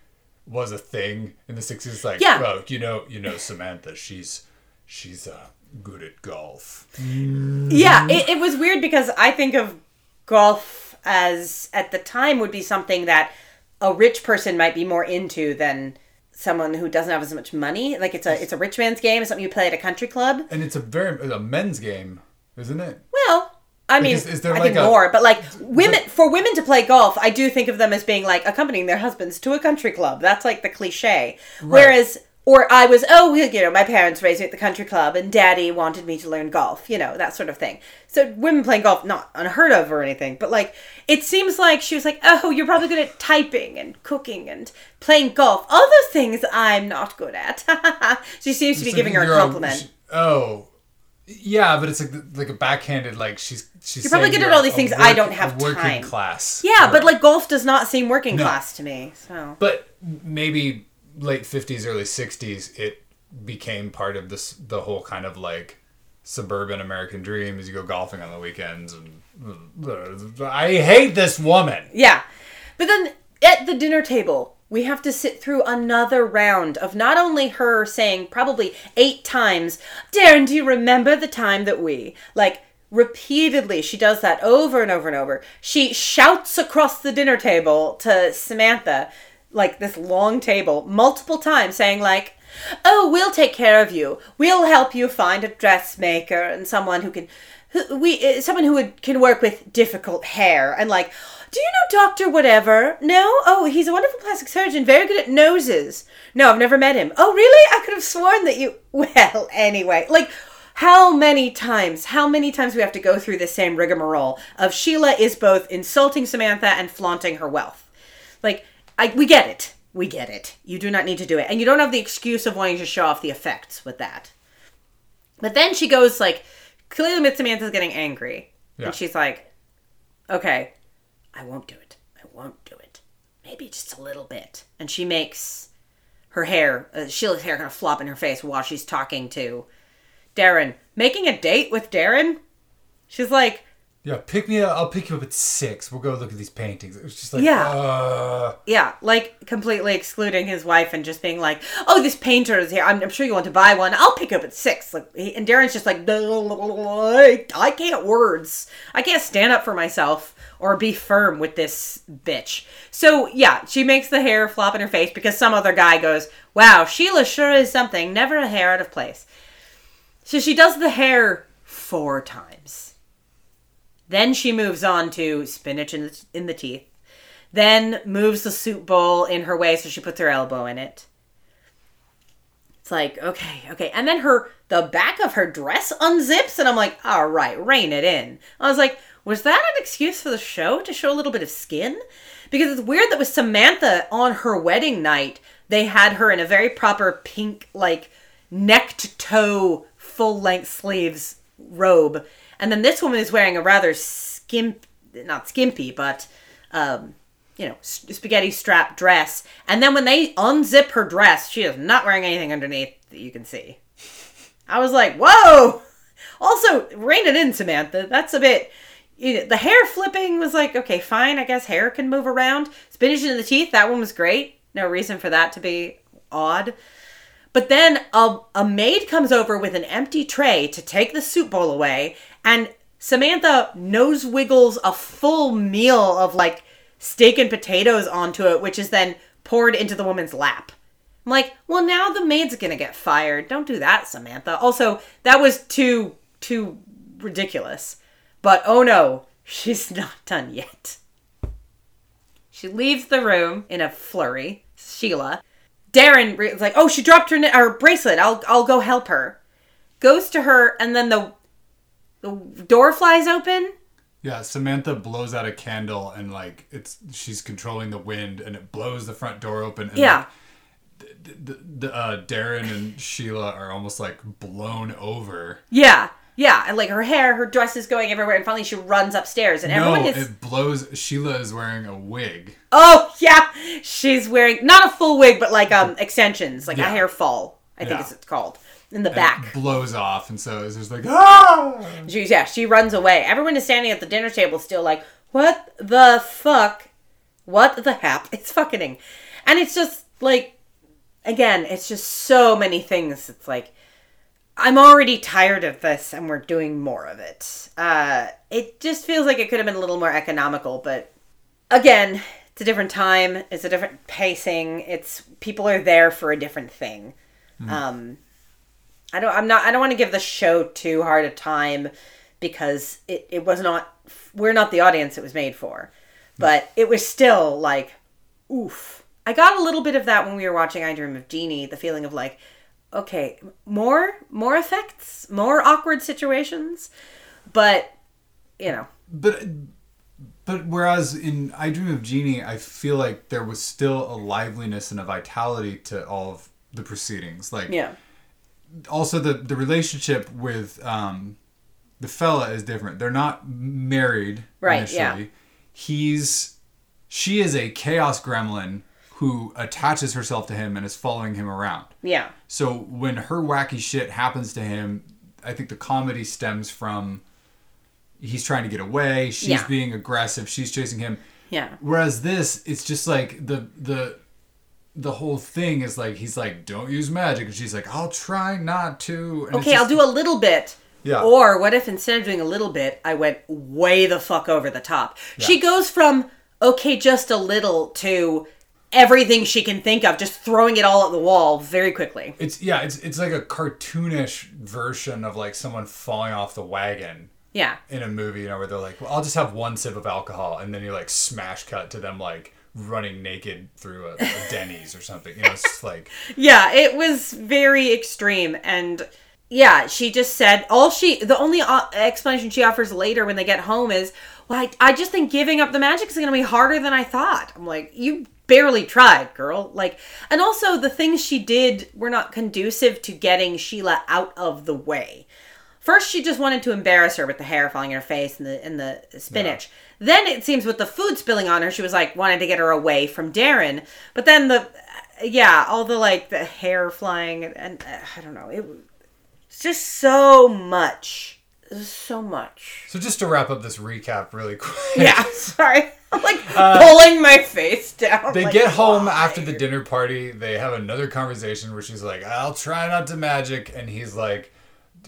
was a thing in the sixties? Like, yeah. well, you know, you know, Samantha. She's she's uh, good at golf. Mm. Yeah, it, it was weird because I think of golf as at the time would be something that a rich person might be more into than someone who doesn't have as much money. Like, it's a it's a rich man's game. It's something you play at a country club. And it's a very it's a men's game, isn't it? Well, I like mean, is, is there I like think a, more. But, like, women like, for women to play golf, I do think of them as being, like, accompanying their husbands to a country club. That's, like, the cliche. Right. Whereas, or I was, oh, well, you know, my parents raised me at the country club and Daddy wanted me to learn golf. You know, that sort of thing. So women playing golf, not unheard of or anything. But, like, it seems like she was like, oh, you're probably good at typing and cooking and playing golf. All those things I'm not good at. She seems to be so giving her a compliment. A, she, oh, yeah, but it's like like a backhanded, like she's she's you're probably good at all these things. Work, I don't have working time. Class. Yeah, right. But like golf does not seem working no. class to me. So, but maybe late fifties, early sixties, it became part of this the whole kind of like suburban American dream. Is you go golfing on the weekends, and I hate this woman. Yeah, but then at the dinner table, we have to sit through another round of not only her saying probably eight times, Darren, do you remember the time that we... Like, repeatedly, she does that over and over and over. She shouts across the dinner table to Samantha, like this long table, multiple times saying like, oh, we'll take care of you. We'll help you find a dressmaker and someone who can... Who, we someone who would, can work with difficult hair and like... Do you know Doctor Whatever? No? Oh, he's a wonderful plastic surgeon, very good at noses. No, I've never met him. Oh, really? I could have sworn that you... Well, anyway. Like, how many times, how many times we have to go through the same rigmarole of Sheila is both insulting Samantha and flaunting her wealth. Like, I, we get it. We get it. You do not need to do it. And you don't have the excuse of wanting to show off the effects with that. But then she goes, like, clearly Samantha's getting angry. Yeah. And she's like, okay... I won't do it. I won't do it. Maybe just a little bit. And she makes her hair, uh, Sheila's hair kind of flop in her face while she's talking to Darren. Making a date with Darren? She's like... Yeah, pick me up. I'll pick you up at six. We'll go look at these paintings. It was just like... Yeah. Uh... Yeah, like completely excluding his wife and just being like, oh, this painter is here. I'm, I'm sure you want to buy one. I'll pick you up at six. Like, he, and Darren's just like, I can't words. I can't stand up for myself. Or be firm with this bitch. So, yeah, she makes the hair flop in her face because some other guy goes, wow, Sheila sure is something. Never a hair out of place. So she does the hair four times. Then she moves on to spinach in the, in the teeth. Then moves the soup bowl in her way so she puts her elbow in it. It's like, okay, okay. And then her the back of her dress unzips and I'm like, all right, rein it in. I was like, was that an excuse for the show to show a little bit of skin? Because it's weird that with Samantha on her wedding night, they had her in a very proper pink, like, neck-to-toe, full-length sleeves robe. And then this woman is wearing a rather skimp, not skimpy, but, um, you know, spaghetti strap dress. And then when they unzip her dress, she is not wearing anything underneath that you can see. I was like, whoa! Also, rein it in, Samantha. That's a bit... You know, the hair flipping was like, okay, fine. I guess hair can move around. Spinach in the teeth, that one was great. No reason for that to be odd. But then a, a maid comes over with an empty tray to take the soup bowl away. And Samantha nose wiggles a full meal of like steak and potatoes onto it, which is then poured into the woman's lap. I'm like, well, now the maid's going to get fired. Don't do that, Samantha. Also, that was too, too ridiculous. But, oh no, she's not done yet. She leaves the room in a flurry. Sheila. Darren is like, oh, she dropped her, n- her bracelet. I'll I'll go help her. Goes to her, and then the, the door flies open. Yeah, Samantha blows out a candle, and, like, it's she's controlling the wind, and it blows the front door open. And yeah. Like, the, the, the, uh, Darren and Sheila are almost, like, blown over. Yeah. Yeah, and like her hair, her dress is going everywhere, and finally she runs upstairs, and everyone is... No, it blows... Sheila is wearing a wig. Oh, yeah! She's wearing, not a full wig, but like um extensions, like yeah. a hair fall, I think yeah. is it's called, in the and back. It blows off, and so it's just like, ah! She, yeah, she runs away. Everyone is standing at the dinner table still like, what the fuck? What the hap? It's fucking... And it's just like, again, it's just so many things. It's like... I'm already tired of this, and we're doing more of it. Uh, it just feels like it could have been a little more economical, but again, it's a different time. It's a different pacing. It's people are there for a different thing. Mm. Um, I don't. I'm not. I don't want to give the show too hard a time because it, it was not. We're not the audience it was made for, but mm. it was still like, oof. I got a little bit of that when we were watching I Dream of Jeannie. The feeling of like. Okay, more, more effects, more awkward situations, but, you know. But, but whereas in I Dream of Jeannie, I feel like there was still a liveliness and a vitality to all of the proceedings. Like, yeah. Also, the, the relationship with um, the fella is different. They're not married right, initially. Yeah. He's, she is a chaos gremlin who attaches herself to him and is following him around. Yeah. So when her wacky shit happens to him, I think the comedy stems from he's trying to get away, she's yeah. being aggressive, she's chasing him. Yeah. Whereas this, it's just like the the the whole thing is like he's like, don't use magic, and she's like, I'll try not to. And okay, just, I'll do a little bit. Yeah. Or what if instead of doing a little bit, I went way the fuck over the top? Yeah. She goes from okay, just a little to everything she can think of, just throwing it all at the wall very quickly. It's yeah, it's it's like a cartoonish version of like someone falling off the wagon. Yeah. In a movie, you know, where they're like, well, I'll just have one sip of alcohol, and then you like smash cut to them like running naked through a, a Denny's or something. You know, it's just like yeah, it was very extreme, and yeah, she just said all she the only explanation she offers later when they get home is, well, I, I just think giving up the magic is going to be harder than I thought. I'm like, you barely tried, girl. Like, and also the things she did were not conducive to getting Sheila out of the way. First, she just wanted to embarrass her with the hair falling in her face and the and the spinach. Yeah. Then it seems with the food spilling on her, she was like wanted to get her away from Darren. But then the yeah, all the like the hair flying and, and uh, I don't know. It, it's just so much. So much. So just to wrap up this recap really quick. Yeah, sorry. I'm like uh, pulling my face down. They like, get home why? After the dinner party. They have another conversation where she's like, I'll try not to magic. And he's like,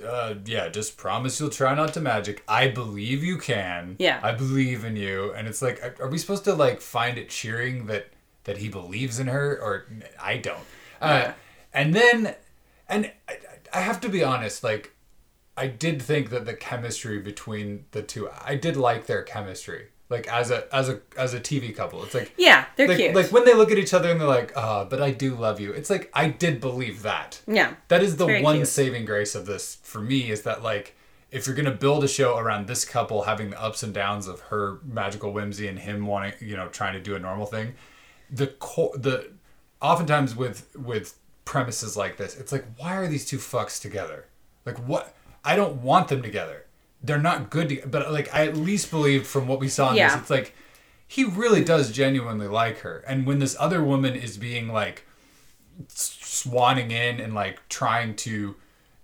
uh, yeah, just promise you'll try not to magic. I believe you can. Yeah. I believe in you. And it's like, are we supposed to like find it cheering that, that he believes in her? Or I don't. Uh, yeah. And then, and I, I have to be honest, like, I did think that the chemistry between the two, I did like their chemistry. Like as a as a as a T V couple, it's like yeah, they're like, cute. Like when they look at each other and they're like, "Ah, oh, but I do love you." It's like I did believe that. Yeah, that is the one cute. Saving grace of this for me is that like if you're gonna build a show around this couple having the ups and downs of her magical whimsy and him wanting you know trying to do a normal thing, the co- the oftentimes with with premises like this, it's like, why are these two fucks together? Like, what? I don't want them together. They're not good to, but like, I at least believed from what we saw in yeah. this, it's like, he really does genuinely like her. And when this other woman is being like swanning in and like trying to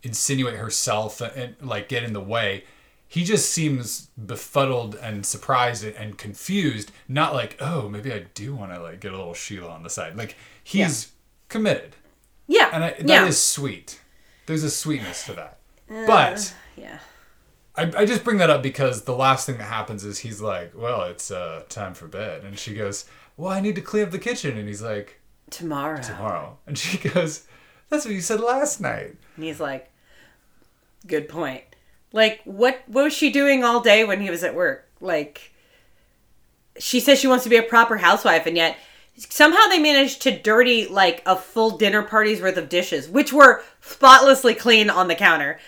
insinuate herself and like get in the way, he just seems befuddled and surprised and confused. Not like, oh, maybe I do want to like get a little Sheila on the side. Like, he's yeah. committed. Yeah. And I, that yeah. is sweet. There's a sweetness to that. Uh, but yeah, I, I just bring that up because the last thing that happens is he's like, well, it's uh, time for bed. And she goes, well, I need to clean up the kitchen. And he's like, tomorrow. Tomorrow. And she goes, that's what you said last night. And he's like, good point. Like, what, what was she doing all day when he was at work? Like, she says she wants to be a proper housewife, and yet somehow they managed to dirty, like, a full dinner party's worth of dishes, which were spotlessly clean on the counter.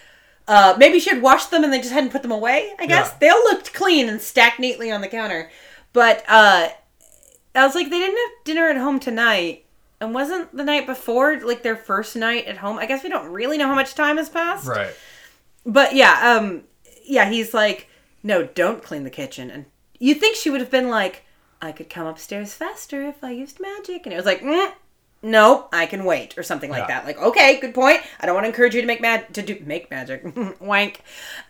Uh, maybe she had washed them and they just hadn't put them away, I guess. Yeah. They all looked clean and stacked neatly on the counter. But uh, I was like, they didn't have dinner at home tonight. And wasn't the night before, like, their first night at home? I guess we don't really know how much time has passed. Right. But yeah, um, yeah, he's like, no, don't clean the kitchen. And you think she would have been like, I could come upstairs faster if I used magic. And it was like, mm, no, I can wait, or something like yeah. that. Like, okay, good point. I don't want to encourage you to make mag- to do make magic. Wank.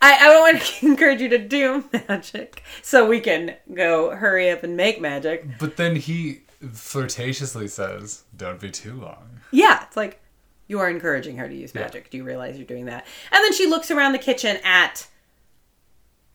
I, I don't want to encourage you to do magic, so we can go hurry up and make magic. But then he flirtatiously says, "Don't be too long." Yeah, it's like, you are encouraging her to use magic. Yeah. Do you realize you're doing that? And then she looks around the kitchen at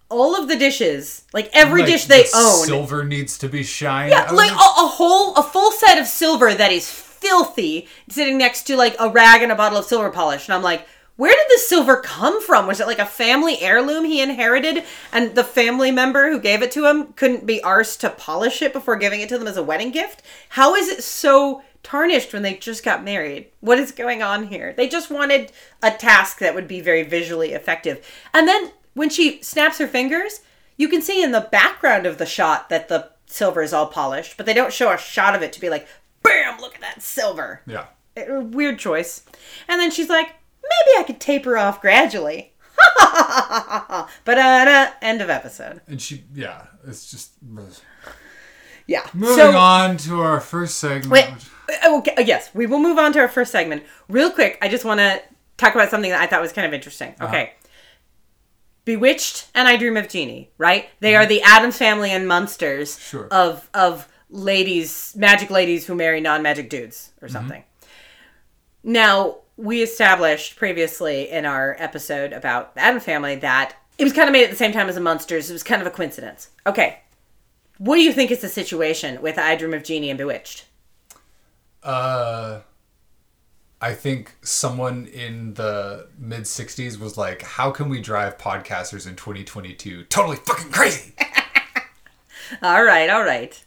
all of the dishes. Like, every like dish they the own. Silver needs to be shined. Yeah, like a, a whole, a full set of silver that is filthy, sitting next to, like, a rag and a bottle of silver polish. And I'm like, where did this silver come from? Was it, like, a family heirloom he inherited? And the family member who gave it to him couldn't be arsed to polish it before giving it to them as a wedding gift? How is it so tarnished when they just got married? What is going on here? They just wanted a task that would be very visually effective. And then when she snaps her fingers, you can see in the background of the shot that the silver is all polished, but they don't show a shot of it to be like, bam, look at that silver. Yeah. It, weird choice. And then she's like, maybe I could taper off gradually. But uh, end of episode. And she, yeah, it's just... Yeah. Moving so, on to our first segment. Wait, okay, yes, we will move on to our first segment. Real quick, I just want to talk about something that I thought was kind of interesting. Okay. Uh-huh. Bewitched and I Dream of Jeannie, right? They mm-hmm. are the Addams Family and Munsters sure. of of ladies, magic ladies who marry non-magic dudes or something. Mm-hmm. Now, we established previously in our episode about the Addams Family that it was kind of made at the same time as the Munsters. It was kind of a coincidence. Okay. What do you think is the situation with I Dream of Jeannie and Bewitched? Uh, I think someone in the mid-sixties was like, how can we drive podcasters in twenty twenty-two totally fucking crazy? all right, all right.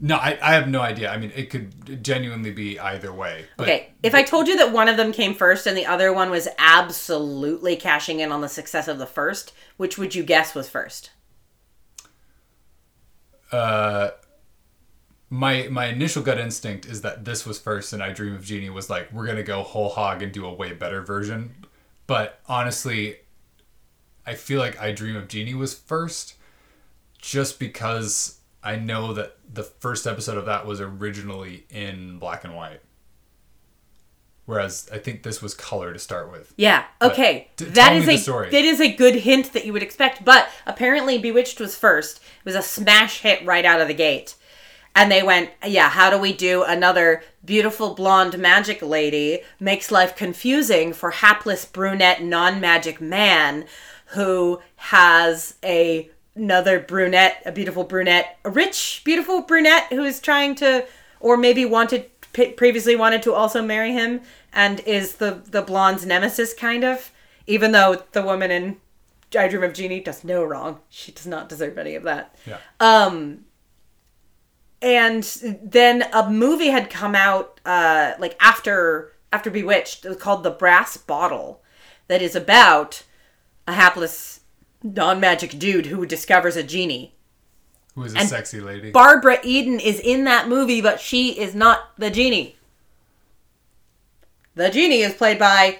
No, I, I have no idea. I mean, it could genuinely be either way. But, okay, if but, I told you that one of them came first and the other one was absolutely cashing in on the success of the first, which would you guess was first? Uh, my my initial gut instinct is that this was first, and I Dream of Jeannie was like, we're gonna go whole hog and do a way better version. But honestly, I feel like I Dream of Jeannie was first, just because I know that the first episode of that was originally in black and white, whereas I think this was color to start with. Yeah. Okay. T- that is a story. That is a good hint that you would expect. But apparently Bewitched was first. It was a smash hit right out of the gate. And they went, yeah, how do we do another beautiful blonde magic lady makes life confusing for hapless brunette non-magic man who has a another brunette, a beautiful brunette, a rich, beautiful brunette who is trying to, or maybe wanted previously wanted to also marry him, and is the, the blonde's nemesis, kind of. Even though the woman in I Dream of Jeannie does no wrong. She does not deserve any of that. Yeah. Um, and then a movie had come out uh, like after after Bewitched. It was called The Brass Bottle, that is about a hapless non-magic dude who discovers a genie. Who is a and sexy lady. Barbara Eden is in that movie, but she is not the genie. The genie is played by,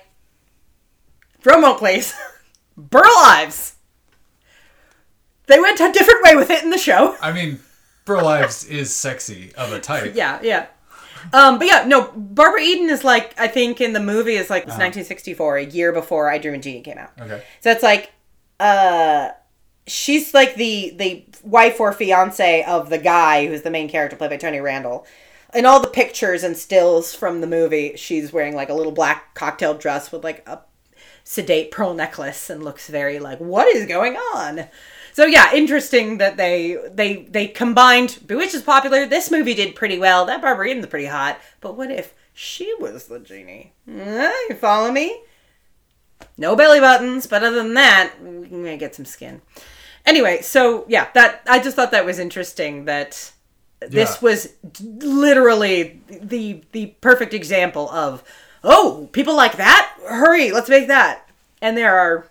Romo, please, Burl Ives. They went a different way with it in the show. I mean, Burl Ives is sexy of a type. Yeah, yeah. Um, but yeah, no, Barbara Eden is like, I think in the movie is like, it's uh-huh. nineteen sixty-four, a year before I Dream of Jeannie came out. Okay. So it's like, uh, she's like the, the wife or fiance of the guy who's the main character played by Tony Randall. In all the pictures and stills from the movie, she's wearing like a little black cocktail dress with like a sedate pearl necklace and looks very like, what is going on? So yeah, interesting that they they they combined Bewitched is popular. This movie did pretty well. That Barbara Eden's pretty hot. But what if she was the genie? Eh, you follow me? No belly buttons, but other than that, we can get some skin. Anyway, so yeah, that I just thought that was interesting that this yeah. was literally the the perfect example of, oh, people like that? Hurry, let's make that. And there are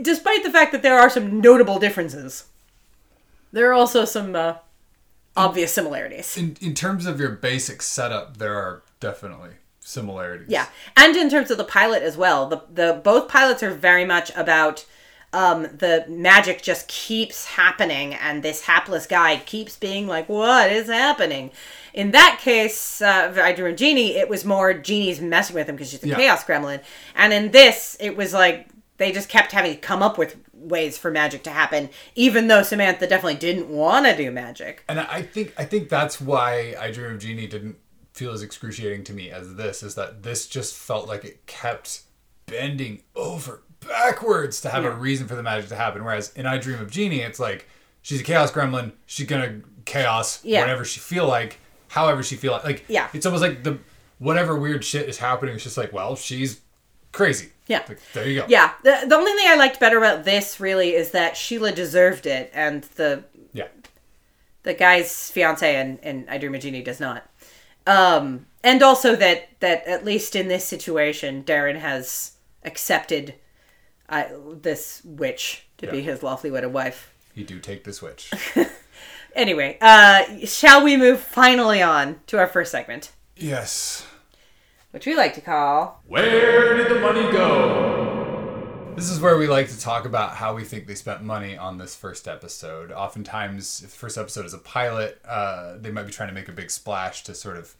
Despite the fact that there are some notable differences, there are also some uh, obvious similarities. In in terms of your basic setup, there are definitely similarities. Yeah, and in terms of the pilot as well, the the both pilots are very much about um, the magic just keeps happening, and this hapless guy keeps being like, "What is happening?" In that case, uh, I Dream of Jeannie, it was more Jeannie's messing with him because she's a yeah. chaos gremlin, and in this, it was like. They just kept having to come up with ways for magic to happen, even though Samantha definitely didn't want to do magic. And I think I think that's why I Dream of Jeannie didn't feel as excruciating to me as this, is that this just felt like it kept bending over backwards to have yeah. a reason for the magic to happen. Whereas in I Dream of Jeannie, it's like, she's a chaos gremlin, she's gonna chaos yeah. whenever she feel like, however she feel like. Like yeah. it's almost like the whatever weird shit is happening, it's just like, well, she's crazy. Yeah. There you go. Yeah. The, the only thing I liked better about this really is that Sheila deserved it and the yeah. the guy's fiance and, and I Dream of Jeannie does not. Um, and also that, that at least in this situation, Darren has accepted uh, this witch to yeah. be his lawfully wedded wife. You do take this witch. Anyway, uh, shall we move finally on to our first segment? Yes. Which we like to call... Where Did the Money Go? This is where we like to talk about how we think they spent money on this first episode. Oftentimes, if the first episode is a pilot, uh, they might be trying to make a big splash to sort of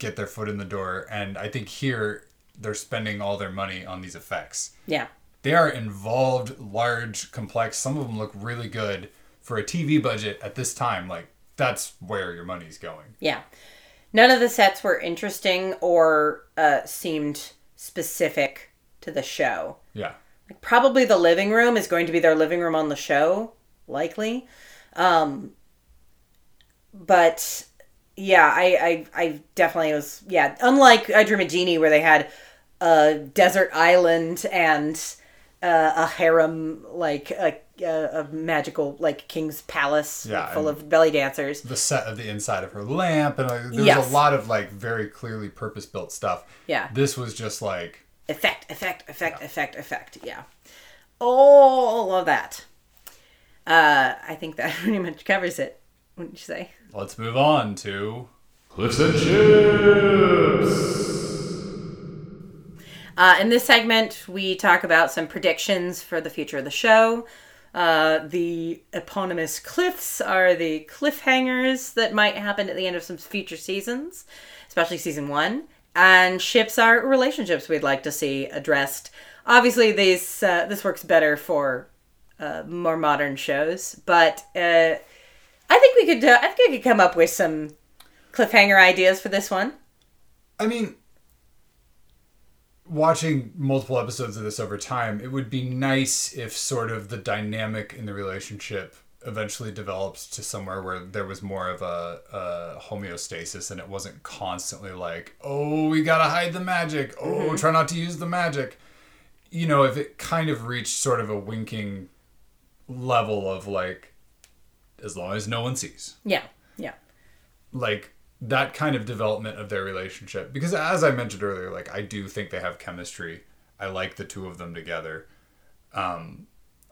get their foot in the door. And I think here, they're spending all their money on these effects. Yeah. They are involved, large, complex. Some of them look really good for a T V budget at this time. Like, that's where your money's going. Yeah. None of the sets were interesting or uh, seemed specific to the show. Yeah. Like probably the living room is going to be their living room on the show, likely. Um, but, yeah, I, I I definitely was... Yeah, unlike I Dream of Jeannie where they had a desert island and uh, a harem, like... a. A, a magical, like, king's palace yeah, full of belly dancers. The set of the inside of her lamp. And like, there was yes. a lot of, like, very clearly purpose-built stuff. Yeah. This was just, like... Effect, effect, effect, yeah. effect, effect. Yeah. All of that. Uh, I think that pretty much covers it, wouldn't you say? Let's move on to... Cliffs and Chips! Uh, in this segment, we talk about some predictions for the future of the show. Uh, the eponymous cliffs are the cliffhangers that might happen at the end of some future seasons, especially season one. And ships are relationships we'd like to see addressed. Obviously, these uh, this works better for uh, more modern shows, but uh, I think we could uh, I think I could come up with some cliffhanger ideas for this one. I mean, watching multiple episodes of this over time, it would be nice if sort of the dynamic in the relationship eventually develops to somewhere where there was more of a, a homeostasis and it wasn't constantly like, oh, we gotta hide the magic. Oh, mm-hmm. try not to use the magic. You know, if it kind of reached sort of a winking level of like, as long as no one sees. Yeah, yeah. Like... that kind of development of their relationship. Because as I mentioned earlier, like I do think they have chemistry. I like the two of them together. Um,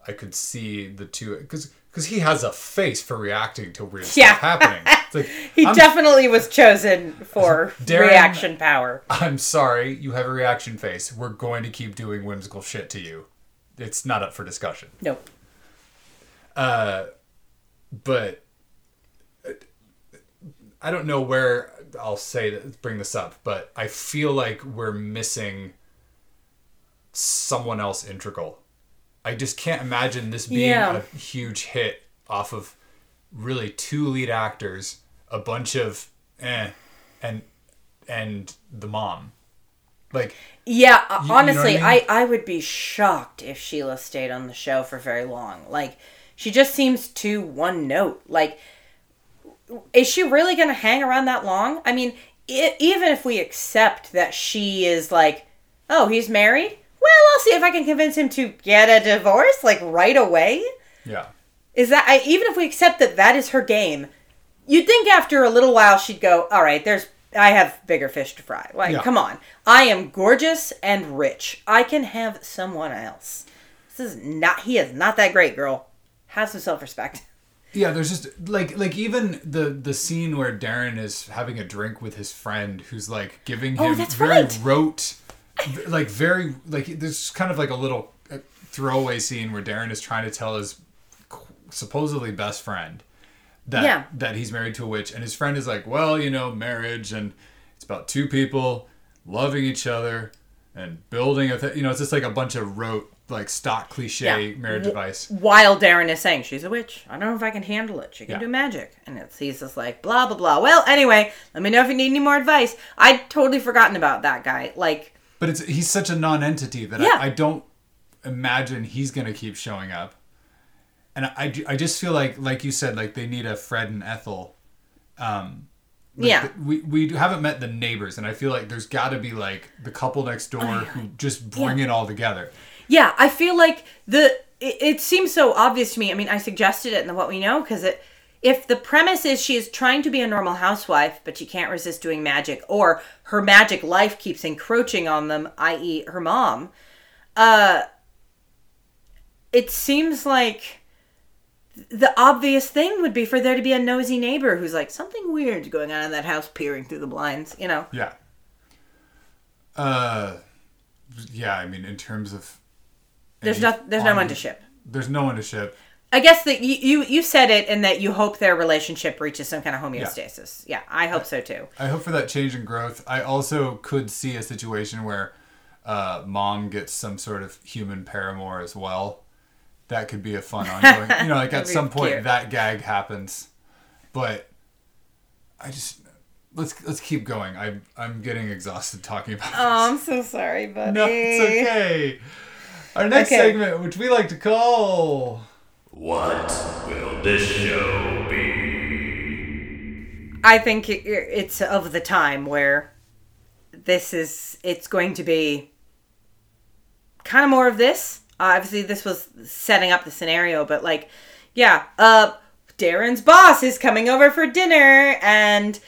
I could see the two... Because Because he has a face for reacting to weird yeah. stuff happening. It's like, he I'm, definitely was chosen for Darren, reaction power. I'm sorry, you have a reaction face. We're going to keep doing whimsical shit to you. It's not up for discussion. Nope. Uh, but I don't know where I'll say to bring this up, but I feel like we're missing someone else integral. I just can't imagine this being yeah. a huge hit off of really two lead actors, a bunch of eh, and and the mom. Like, yeah, you, honestly, you know what I mean? I, I would be shocked if Sheila stayed on the show for very long. Like, she just seems too one note. Like, is she really going to hang around that long? I mean, it, even if we accept that she is like, oh, he's married? Well, I'll see if I can convince him to get a divorce, like, right away. Yeah. Is that, I, even if we accept that that is her game, you'd think after a little while she'd go, all right, there's, I have bigger fish to fry. Like, yeah. come on. I am gorgeous and rich. I can have someone else. This is not, he is not that great, girl. Have some self-respect. Yeah, there's just, like, like even the, the scene where Darren is having a drink with his friend who's, like, giving him oh, that's very right. rote... Like, very, like, there's kind of like a little throwaway scene where Darren is trying to tell his supposedly best friend that yeah. that he's married to a witch. And his friend is like, well, you know, marriage, and it's about two people loving each other and building a thing. You know, it's just like a bunch of rote, like, stock cliche yeah. marriage w- advice. While Darren is saying, she's a witch. I don't know if I can handle it. She can yeah. do magic. And it's, he's just like, blah, blah, blah. Well, anyway, let me know if you need any more advice. I'd totally forgotten about that guy. Like... But it's he's such a non-entity that yeah. I, I don't imagine he's going to keep showing up. And I, I, I just feel like, like you said, like they need a Fred and Ethel. Um, like yeah. The, we, we haven't met the neighbors. And I feel like there's got to be like the couple next door oh, yeah. who just bring yeah. it all together. Yeah, I feel like the it, it seems so obvious to me. I mean, I suggested it in the What We Know because it... If the premise is she is trying to be a normal housewife, but she can't resist doing magic, or her magic life keeps encroaching on them, that is her mom, uh, it seems like the obvious thing would be for there to be a nosy neighbor who's like, something weird's going on in that house, peering through the blinds, you know? Yeah. Uh, yeah, I mean, in terms of... There's, no, there's on, no one to ship. There's no one to ship. I guess that you, you, you said it and that you hope their relationship reaches some kind of homeostasis. Yeah, yeah I hope I, so too. I hope for that change in growth. I also could see a situation where uh, mom gets some sort of human paramour as well. That could be a fun ongoing. You know, like at some point cute. That gag happens. But I just... Let's let's keep going. I, I'm getting exhausted talking about this. Oh, I'm so sorry, buddy. No, it's okay. Our next okay. segment, which we like to call... What will this show be? I think it, it's of the time where this is, it's going to be kind of more of this. Uh, obviously, this was setting up the scenario, but like, yeah, uh, Darren's boss is coming over for dinner and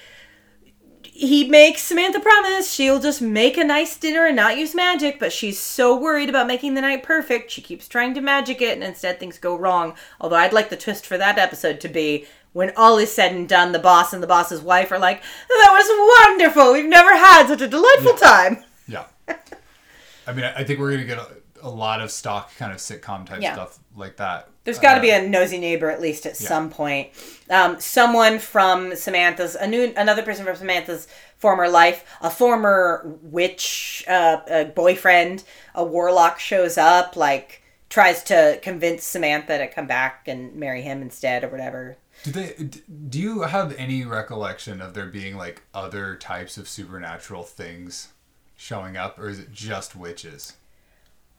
he makes Samantha promise she'll just make a nice dinner and not use magic, but she's so worried about making the night perfect, she keeps trying to magic it, and instead things go wrong. Although I'd like the twist for that episode to be, when all is said and done, the boss and the boss's wife are like, that was wonderful, we've never had such a delightful yeah. time. Yeah. I mean, I think we're going to get a, a lot of stock kind of sitcom type yeah. stuff like that. There's got to uh, be a nosy neighbor at least at yeah. some point. Um, someone from Samantha's, a new, another person from Samantha's former life, a former witch uh, a boyfriend, a warlock shows up, like tries to convince Samantha to come back and marry him instead or whatever. Do they? Do you have any recollection of there being like other types of supernatural things showing up, or is it just witches?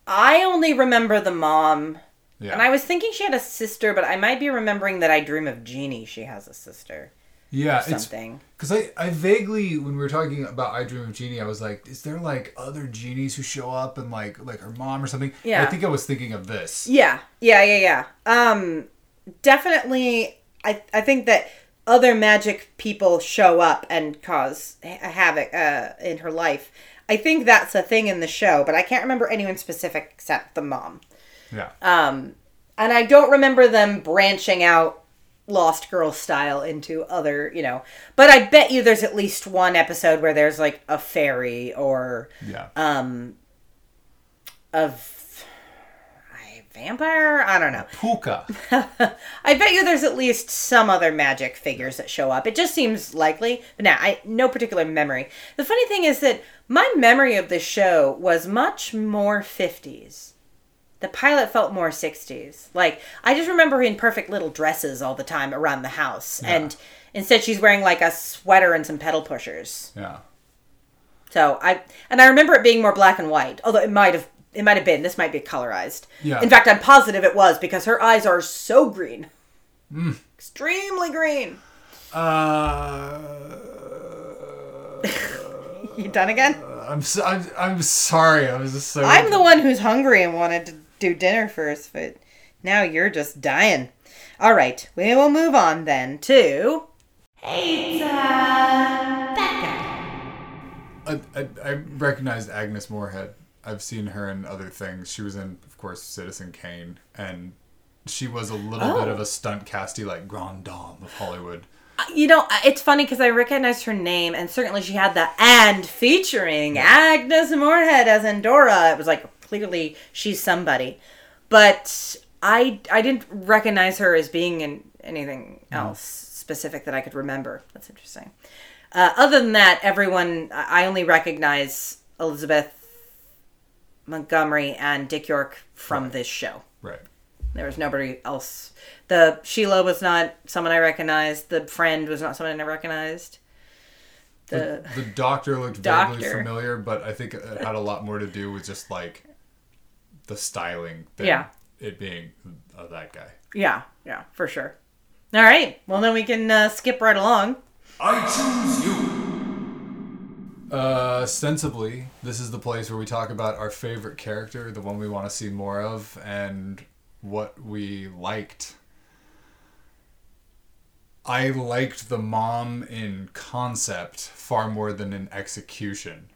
I only remember the mom. Yeah. And I was thinking she had a sister, but I might be remembering that I Dream of Jeannie. She has a sister. Yeah. Or something. Because I, I vaguely, when we were talking about I Dream of Jeannie, I was like, is there like other genies who show up and like like her mom or something? Yeah. And I think I was thinking of this. Yeah. Yeah, yeah, yeah. Um, definitely, I I think that other magic people show up and cause havoc uh, in her life. I think that's a thing in the show, but I can't remember anyone specific except the mom. Yeah. Um, And I don't remember them branching out Lost Girl style into other, you know. But I bet you there's at least one episode where there's like a fairy or yeah. um of vampire? I don't know. Puka. I bet you there's at least some other magic figures that show up. It just seems likely. But now, I no particular memory. The funny thing is that my memory of this show was much more fifties. The pilot felt more sixties. Like, I just remember her in perfect little dresses all the time around the house. Yeah. And instead she's wearing like a sweater and some pedal pushers. Yeah. So I, and I remember it being more black and white, although it might have It might have been. This might be colorized. Yeah. In fact, I'm positive it was because her eyes are so green. Mm. Extremely green. Uh... You done again? Uh, I'm, so, I'm I'm sorry. I was just so... I'm the one who's hungry and wanted to do dinner first, but now you're just dying. All right. We will move on then to... Hey, I, I, I recognized Agnes Moorehead. I've seen her in other things. She was in, of course, Citizen Kane, and she was a little oh. bit of a stunt casty, like grand dame of Hollywood. You know, it's funny because I recognized her name, and certainly she had the "and" featuring yeah. Agnes Moorehead as Endora. It was like clearly she's somebody, but I I didn't recognize her as being in anything no. else specific that I could remember. That's interesting. Uh, other than that, everyone I only recognize Elizabeth Montgomery and Dick York from right. this show. Right. There was nobody else. The Sheila was not someone I recognized. The friend was not someone I recognized. The, the, the doctor looked doctor. vaguely familiar, but I think it had a lot more to do with just like the styling than yeah. it being uh, that guy. Yeah, yeah, for sure. All right. Well, then we can uh, skip right along. I choose you. Uh, sensibly, this is the place where we talk about our favorite character, the one we want to see more of, and what we liked. I liked the mom in concept far more than in execution.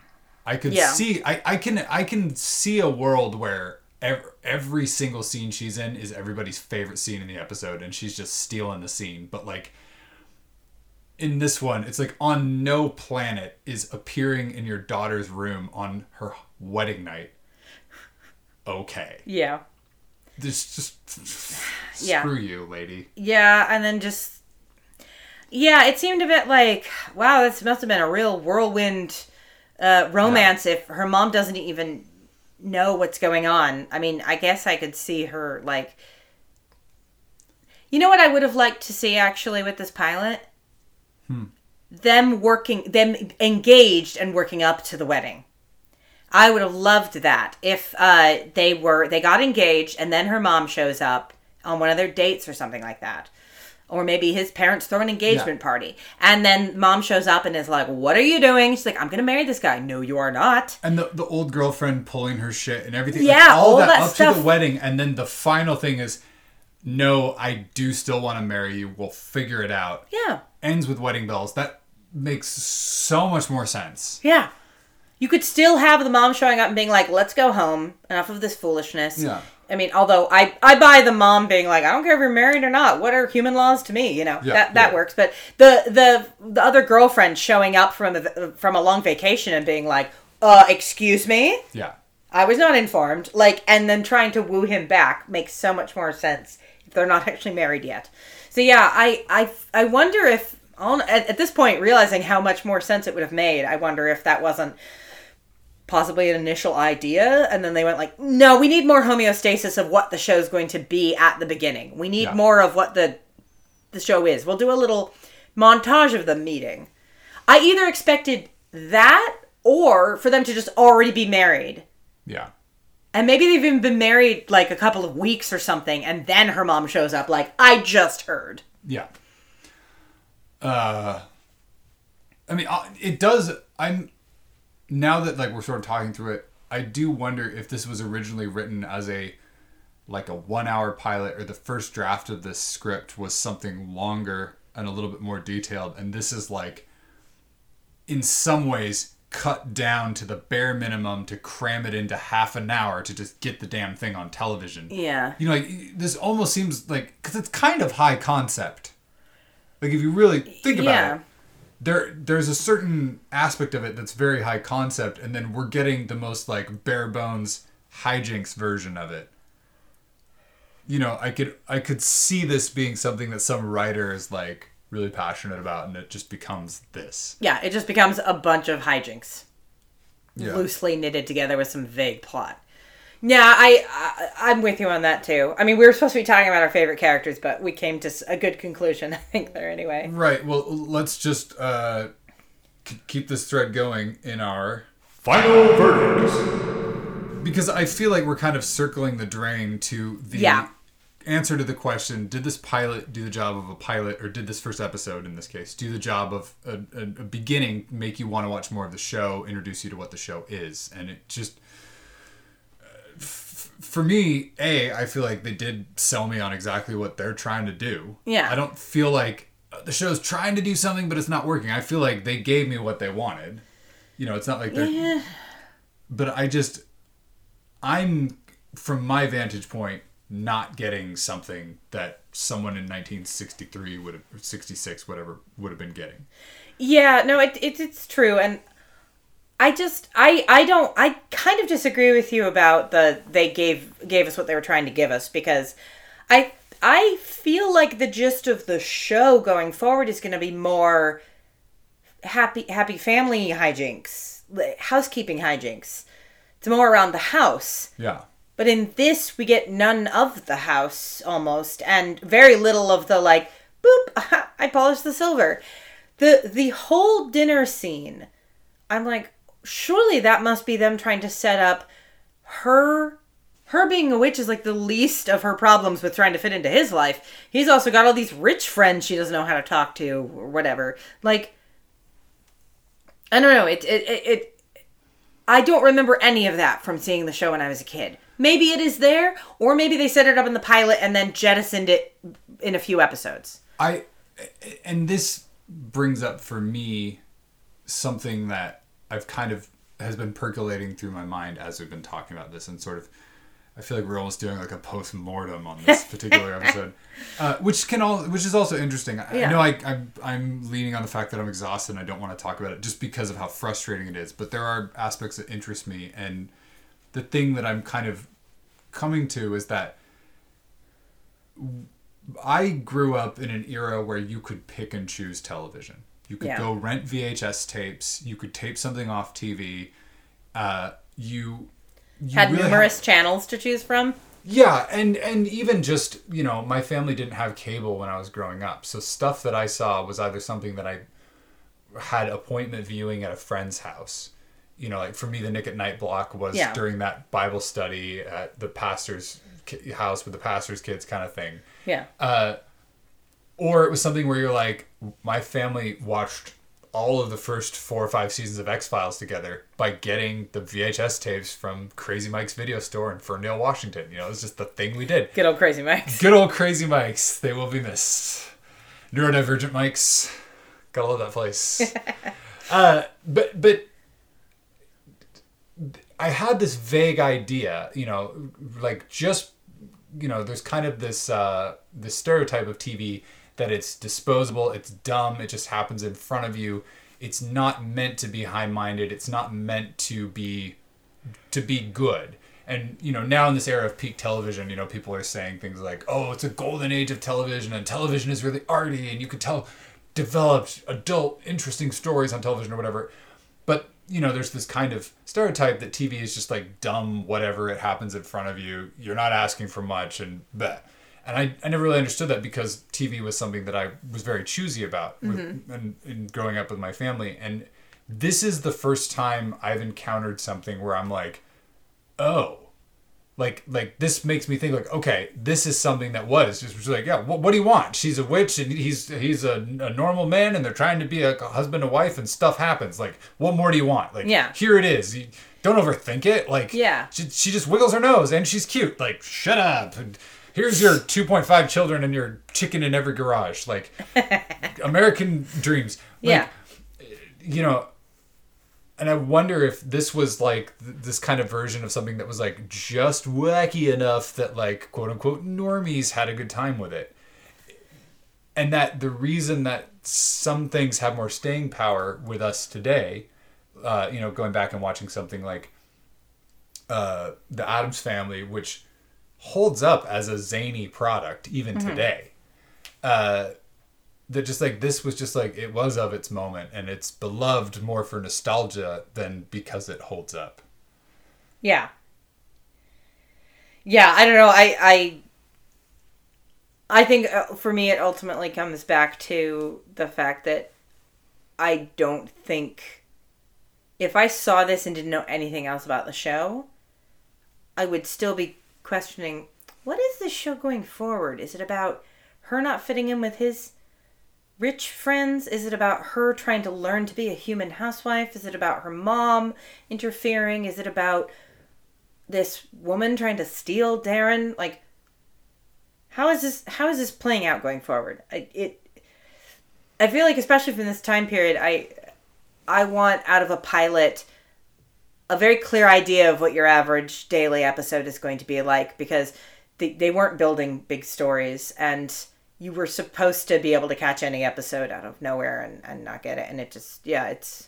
I could yeah. see, I, I can, I can see a world where every, every single scene she's in is everybody's favorite scene in the episode, and she's just stealing the scene, but like, in this one, it's like on no planet is appearing in your daughter's room on her wedding night. Okay. Yeah. This just yeah. screw you, lady. Yeah, and then just yeah, it seemed a bit like wow, this must have been a real whirlwind uh, romance. Yeah. If her mom doesn't even know what's going on, I mean, I guess I could see her like. You know what I would have liked to see actually with this pilot. Hmm. Them working, them engaged and working up to the wedding. I would have loved that if uh, they were, they got engaged and then her mom shows up on one of their dates or something like that. Or maybe his parents throw an engagement yeah. party. And then mom shows up and is like, what are you doing? She's like, I'm going to marry this guy. No, you are not. And the, the old girlfriend pulling her shit and everything. Yeah, like, all, all that, that up stuff. To the wedding. And then the final thing is, no, I do still want to marry you. We'll figure it out. Yeah. Ends with wedding bells. That makes so much more sense. Yeah. You could still have the mom showing up and being like, let's go home. Enough of this foolishness. Yeah. I mean, although I, I buy the mom being like, I don't care if you're married or not. What are human laws to me? You know, yeah, that, that yeah. works. But the, the the other girlfriend showing up from a, from a long vacation and being like, uh, excuse me? Yeah. I was not informed. Like, and then trying to woo him back makes so much more sense if they're not actually married yet. So yeah, I I, I wonder if, at this point, realizing how much more sense it would have made, I wonder if that wasn't possibly an initial idea, and then they went like, no, we need more homeostasis of what the show's going to be at the beginning. We need yeah. more of what the the show is. We'll do a little montage of them meeting. I either expected that, or for them to just already be married. Yeah. And maybe they've even been married like a couple of weeks or something. And then her mom shows up like, I just heard. Yeah. Uh, I mean, it does. I'm now that like we're sort of talking through it. I do wonder if this was originally written as a like a one hour pilot or the first draft of this script was something longer and a little bit more detailed. And this is like in some ways cut down to the bare minimum to cram it into half an hour to just get the damn thing on television. Yeah. You know, like, this almost seems like... Because it's kind of high concept. Like, if you really think about yeah. it, there there's a certain aspect of it that's very high concept, and then we're getting the most, like, bare-bones hijinks version of it. You know, I could I could see this being something that some writer is, like, really passionate about, and it just becomes this. Yeah, it just becomes a bunch of hijinks. Yeah. Loosely knitted together with some vague plot. Yeah, I, I, I'm with you on that, too. I mean, we were supposed to be talking about our favorite characters, but we came to a good conclusion, I think, there anyway. Right, well, let's just uh, c- keep this thread going in our... final verdict. Because I feel like we're kind of circling the drain to the... Yeah. Answer to the question, did this pilot do the job of a pilot, or did this first episode, in this case, do the job of a, a, a beginning, make you want to watch more of the show, introduce you to what the show is? And it just, f- for me, A, I feel like they did sell me on exactly what they're trying to do. Yeah. I don't feel like the show's trying to do something, but it's not working. I feel like they gave me what they wanted. You know, it's not like they're... Yeah. But I just, I'm, from my vantage point, not getting something that someone in nineteen sixty-three would have, or sixty-six, whatever, would have been getting. Yeah, no, it, it it's true, and I just I I don't I kind of disagree with you about the they gave gave us what they were trying to give us, because I I feel like the gist of the show going forward is going to be more happy happy family hijinks, housekeeping hijinks. It's more around the house. Yeah. But in this, we get none of the house, almost, and very little of the, like, boop, I polished the silver. The the whole dinner scene, I'm like, surely that must be them trying to set up her, her being a witch is, like, the least of her problems with trying to fit into his life. He's also got all these rich friends she doesn't know how to talk to, or whatever. Like, I don't know, it it it, it I don't remember any of that from seeing the show when I was a kid. Maybe it is there, or maybe they set it up in the pilot and then jettisoned it in a few episodes. I, and this brings up for me something that I've kind of, has been percolating through my mind as we've been talking about this, and sort of, I feel like we're almost doing like a post-mortem on this particular episode, uh, which can all, which is also interesting. I, yeah. I know I, I'm, I'm leaning on the fact that I'm exhausted and I don't want to talk about it just because of how frustrating it is, but there are aspects that interest me, and the thing that I'm kind of coming to is that I grew up in an era where you could pick and choose television. You could yeah. go rent V H S tapes. You could tape something off T V. Uh, you, you had really numerous had, channels to choose from. Yeah. And, and even just, you know, my family didn't have cable when I was growing up. So stuff that I saw was either something that I had appointment viewing at a friend's house. You know, like for me, the Nick at Night block was yeah. during that Bible study at the pastor's ki- house with the pastor's kids kind of thing. Yeah. Uh, or it was something where you're like, my family watched all of the first four or five seasons of X-Files together by getting the V H S tapes from Crazy Mike's video store in Ferndale, Washington. You know, it's just the thing we did. Good old Crazy Mike's. Good old Crazy Mike's. They will be missed. Neurodivergent Mike's. Gotta love that place. uh, but, but, I had this vague idea, you know, like just, you know, there's kind of this uh, this stereotype of T V that it's disposable, it's dumb, it just happens in front of you. It's not meant to be high-minded. It's not meant to be to be good. And, you know, now in this era of peak television, you know, people are saying things like, oh, it's a golden age of television, and television is really arty, and you can tell developed, adult, interesting stories on television or whatever. But you know, there's this kind of stereotype that T V is just like dumb, whatever, it happens in front of you. You're not asking for much, and bleh. And I, I never really understood that because T V was something that I was very choosy about with, mm-hmm. and, and growing up with my family. And this is the first time I've encountered something where I'm like, oh, like, like this makes me think like, okay, this is something that was just, just like, yeah, what, what do you want? She's a witch and he's, he's a, a normal man and they're trying to be a, a husband and wife and stuff happens. Like, what more do you want? Like, yeah. Here it is. You, don't overthink it. Like, yeah. she, she just wiggles her nose and she's cute. Like, shut up. And here's your two point five children and your chicken in every garage. Like American dreams. Like, yeah. You know, And I wonder if this was like th- this kind of version of something that was like just wacky enough that like quote unquote normies had a good time with it. And that the reason that some things have more staying power with us today, uh, you know, going back and watching something like uh, The Addams Family, which holds up as a zany product even mm-hmm. today, uh, that just like this was just like it was of its moment and it's beloved more for nostalgia than because it holds up. Yeah. Yeah, I don't know. I... I... I think for me, it ultimately comes back to the fact that I don't think if I saw this and didn't know anything else about the show, I would still be questioning, what is this show going forward? Is it about her not fitting in with his rich friends? Is it about her trying to learn to be a human housewife? Is it about her mom interfering? Is it about this woman trying to steal Darren? Like, How is this? How is this playing out going forward? I, it, I feel like, especially from this time period, I, I want out of a pilot a very clear idea of what your average daily episode is going to be like, because they they weren't building big stories, and you were supposed to be able to catch any episode out of nowhere and, and not get it, and it just yeah, it's,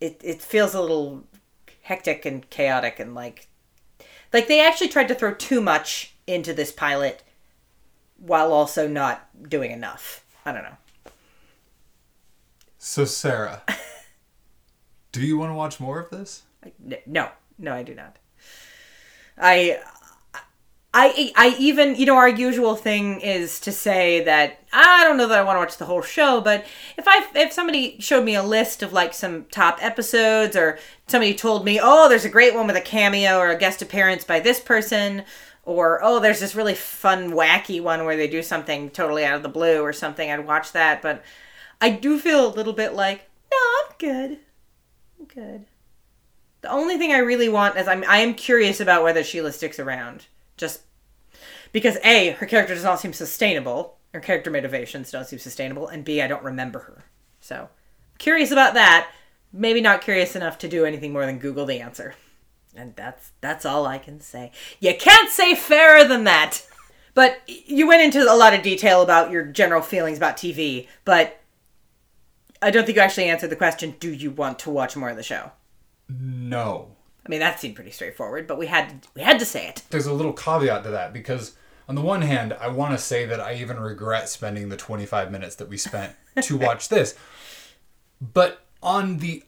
it it feels a little hectic and chaotic and like. Like, they actually tried to throw too much into this pilot while also not doing enough. I don't know. So, Sarah, do you want to watch more of this? No. No, I do not. I, I, I even, you know, our usual thing is to say that, I don't know that I want to watch the whole show, but if I, if somebody showed me a list of like some top episodes, or somebody told me, oh, there's a great one with a cameo or a guest appearance by this person, or, oh, there's this really fun, wacky one where they do something totally out of the blue or something, I'd watch that. But I do feel a little bit like, no, I'm good. I'm good. The only thing I really want is I'm, I am curious about whether Sheila sticks around, just because A, her character does not seem sustainable. Her character motivations don't seem sustainable, and B, I don't remember her. So, curious about that. Maybe not curious enough to do anything more than Google the answer. And that's that's all I can say. You can't say fairer than that! But you went into a lot of detail about your general feelings about T V, but I don't think you actually answered the question, do you want to watch more of the show? No. I mean, that seemed pretty straightforward, but we had, we had to say it. There's a little caveat to that, because on the one hand, I want to say that I even regret spending the twenty-five minutes that we spent to watch this. But on the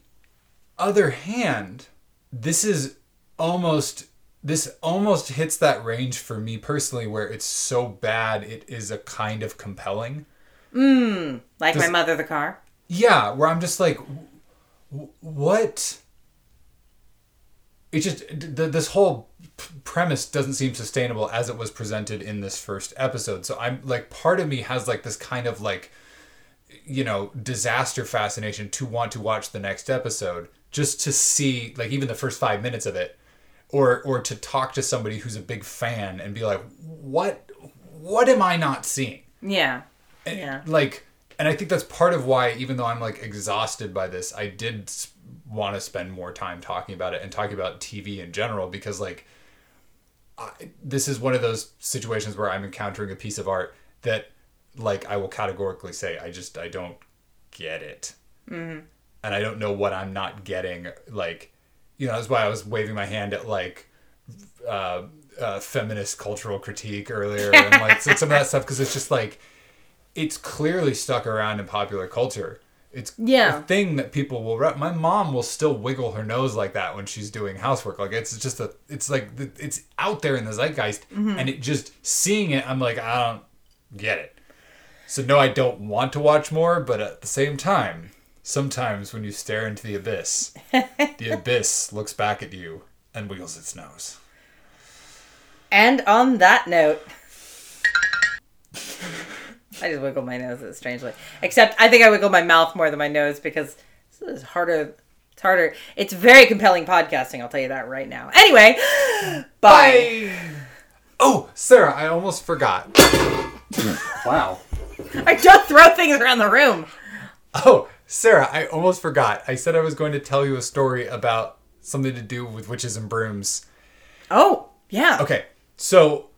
other hand, this is almost, this almost hits that range for me personally where it's so bad it is a kind of compelling. Mm, like Does, My Mother, the Car? Yeah, where I'm just like, w- what? It just, this whole premise doesn't seem sustainable as it was presented in this first episode. So I'm like, part of me has like this kind of like, you know, disaster fascination to want to watch the next episode just to see like even the first five minutes of it, or, or to talk to somebody who's a big fan and be like, what, what am I not seeing? Yeah. And, yeah. Like, and I think that's part of why, even though I'm like exhausted by this, I did want to spend more time talking about it and talking about T V in general, because like I, this is one of those situations where I'm encountering a piece of art that like I will categorically say I just I don't get it. Mm-hmm. And I don't know what I'm not getting, like, you know, that's why I was waving my hand at like uh, uh, feminist cultural critique earlier and like some of that stuff, because it's just like it's clearly stuck around in popular culture. It's yeah. a thing that people will... Re- My mom will still wiggle her nose like that when she's doing housework. Like, it's just a... It's like... It's out there in the zeitgeist. Mm-hmm. And it just... Seeing it, I'm like, I don't get it. So, no, I don't want to watch more. But at the same time, sometimes when you stare into the abyss, the abyss looks back at you and wiggles its nose. And on that note... I just wiggle my nose strangely. Except I think I wiggle my mouth more than my nose, because it's harder. It's harder. It's very compelling podcasting, I'll tell you that right now. Anyway, bye. bye. Oh, Sarah, I almost forgot. Wow. I don't throw things around the room. Oh, Sarah, I almost forgot. I said I was going to tell you a story about something to do with witches and brooms. Oh, yeah. Okay. So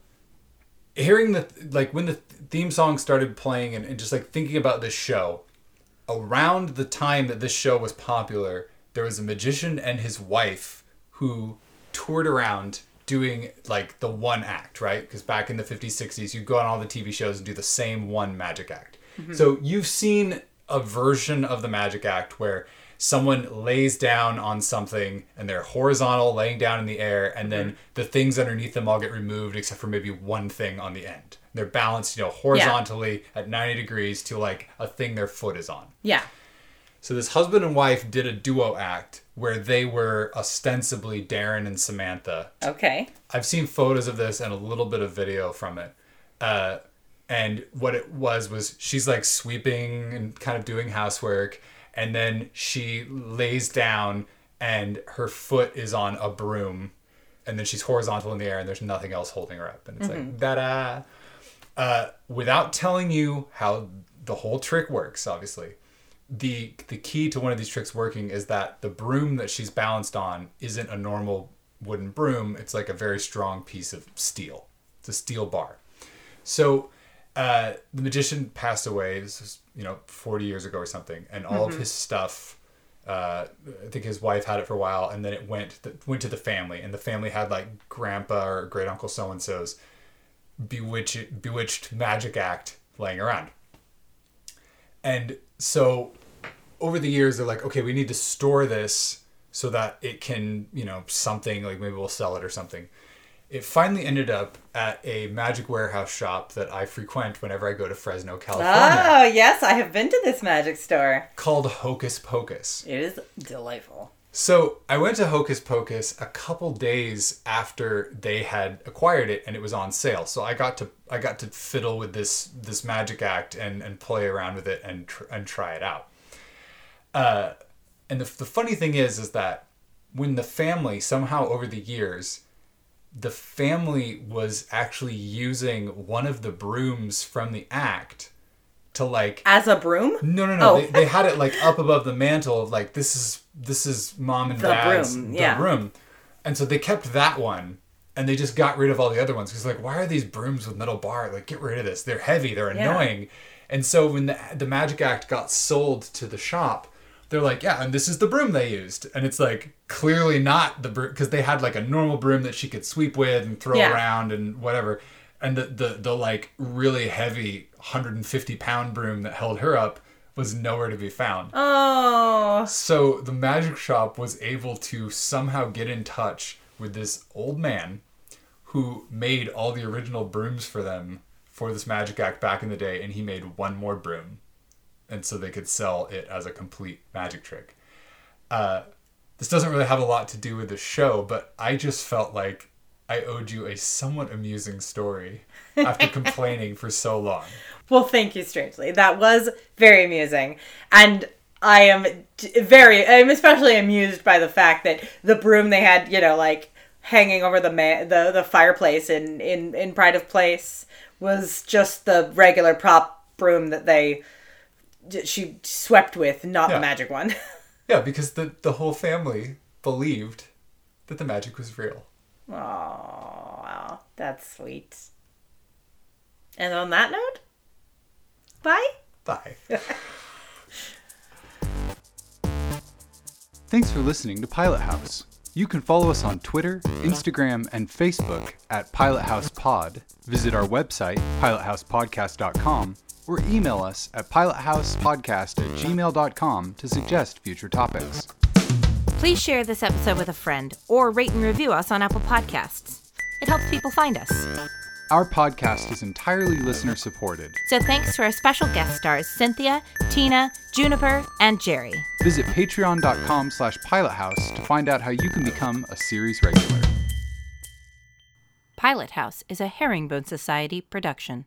hearing the, like, when the theme song started playing and, and just, like, thinking about this show, around the time that this show was popular, there was a magician and his wife who toured around doing, like, the one act, right? Because back in the fifties, sixties, you'd go on all the T V shows and do the same one magic act. Mm-hmm. So you've seen a version of the magic act where someone lays down on something and they're horizontal, laying down in the air, and then mm-hmm. the things underneath them all get removed except for maybe one thing on the end. They're balanced, you know, horizontally yeah. at ninety degrees to, like, a thing their foot is on. Yeah. So this husband and wife did a duo act where they were ostensibly Darren and Samantha. Okay. I've seen photos of this and a little bit of video from it. Uh, and what it was was she's, like, sweeping and kind of doing housework. And then she lays down and her foot is on a broom. And then she's horizontal in the air and there's nothing else holding her up. And it's mm-hmm. like, da-da. Uh, without telling you how the whole trick works, obviously. The the key to one of these tricks working is that the broom that she's balanced on isn't a normal wooden broom. It's like a very strong piece of steel. It's a steel bar. So uh, the magician passed away, this was, you know, forty years ago or something. And all mm-hmm. of his stuff, uh, I think his wife had it for a while. And then it went, the, went to the family. And the family had, like, grandpa or great uncle so-and-so's bewitched, bewitched magic act laying around. And so over the years, they're like, okay, we need to store this so that it can, you know, something, like maybe we'll sell it or something. It finally ended up at a magic warehouse shop that I frequent whenever I go to Fresno, California. Oh, yes, I have been to this magic store. Called Hocus Pocus. It is delightful. So I went to Hocus Pocus a couple days after they had acquired it and it was on sale. So I got to I got to fiddle with this this magic act and, and play around with it and tr- and try it out. Uh, and the the funny thing is is that when the family somehow over the years, the family was actually using one of the brooms from the act to, like, as a broom? No, no, no. Oh. They, they had it, like, up above the mantle of, like, this is this is mom and the dad's broom. The yeah. broom. And so they kept that one and they just got rid of all the other ones because, like, why are these brooms with metal bar? Like, get rid of this. They're heavy. They're yeah. annoying. And so when the, the magic act got sold to the shop, they're like, yeah, and this is the broom they used. And it's, like, clearly not the broom, because they had, like, a normal broom that she could sweep with and throw yeah. around and whatever. And the, the, the, like, really heavy one hundred fifty pound broom that held her up was nowhere to be found. Oh. So the magic shop was able to somehow get in touch with this old man who made all the original brooms for them for this magic act back in the day, and he made one more broom. And so they could sell it as a complete magic trick. Uh, this doesn't really have a lot to do with the show, but I just felt like I owed you a somewhat amusing story after complaining for so long. Well, thank you, Strangely. That was very amusing. And I am very, I'm especially amused by the fact that the broom they had, you know, like hanging over the ma- the, the fireplace in, in, in Pride of Place was just the regular prop broom that they... she swept with, not yeah. the magic one. Yeah, because the, the whole family believed that the magic was real. Aww, that's sweet. And on that note, bye. Bye. Thanks for listening to Pilot House. You can follow us on Twitter, Instagram, and Facebook at Pilot House Pod. Visit our website, pilot house podcast dot com. Or email us at pilot house podcast at gmail dot com to suggest future topics. Please share this episode with a friend or rate and review us on Apple Podcasts. It helps people find us. Our podcast is entirely listener-supported. So thanks to our special guest stars, Cynthia, Tina, Juniper, and Jerry. Visit patreon.com slash pilothouse to find out how you can become a series regular. Pilot House is a Herringbone Society production.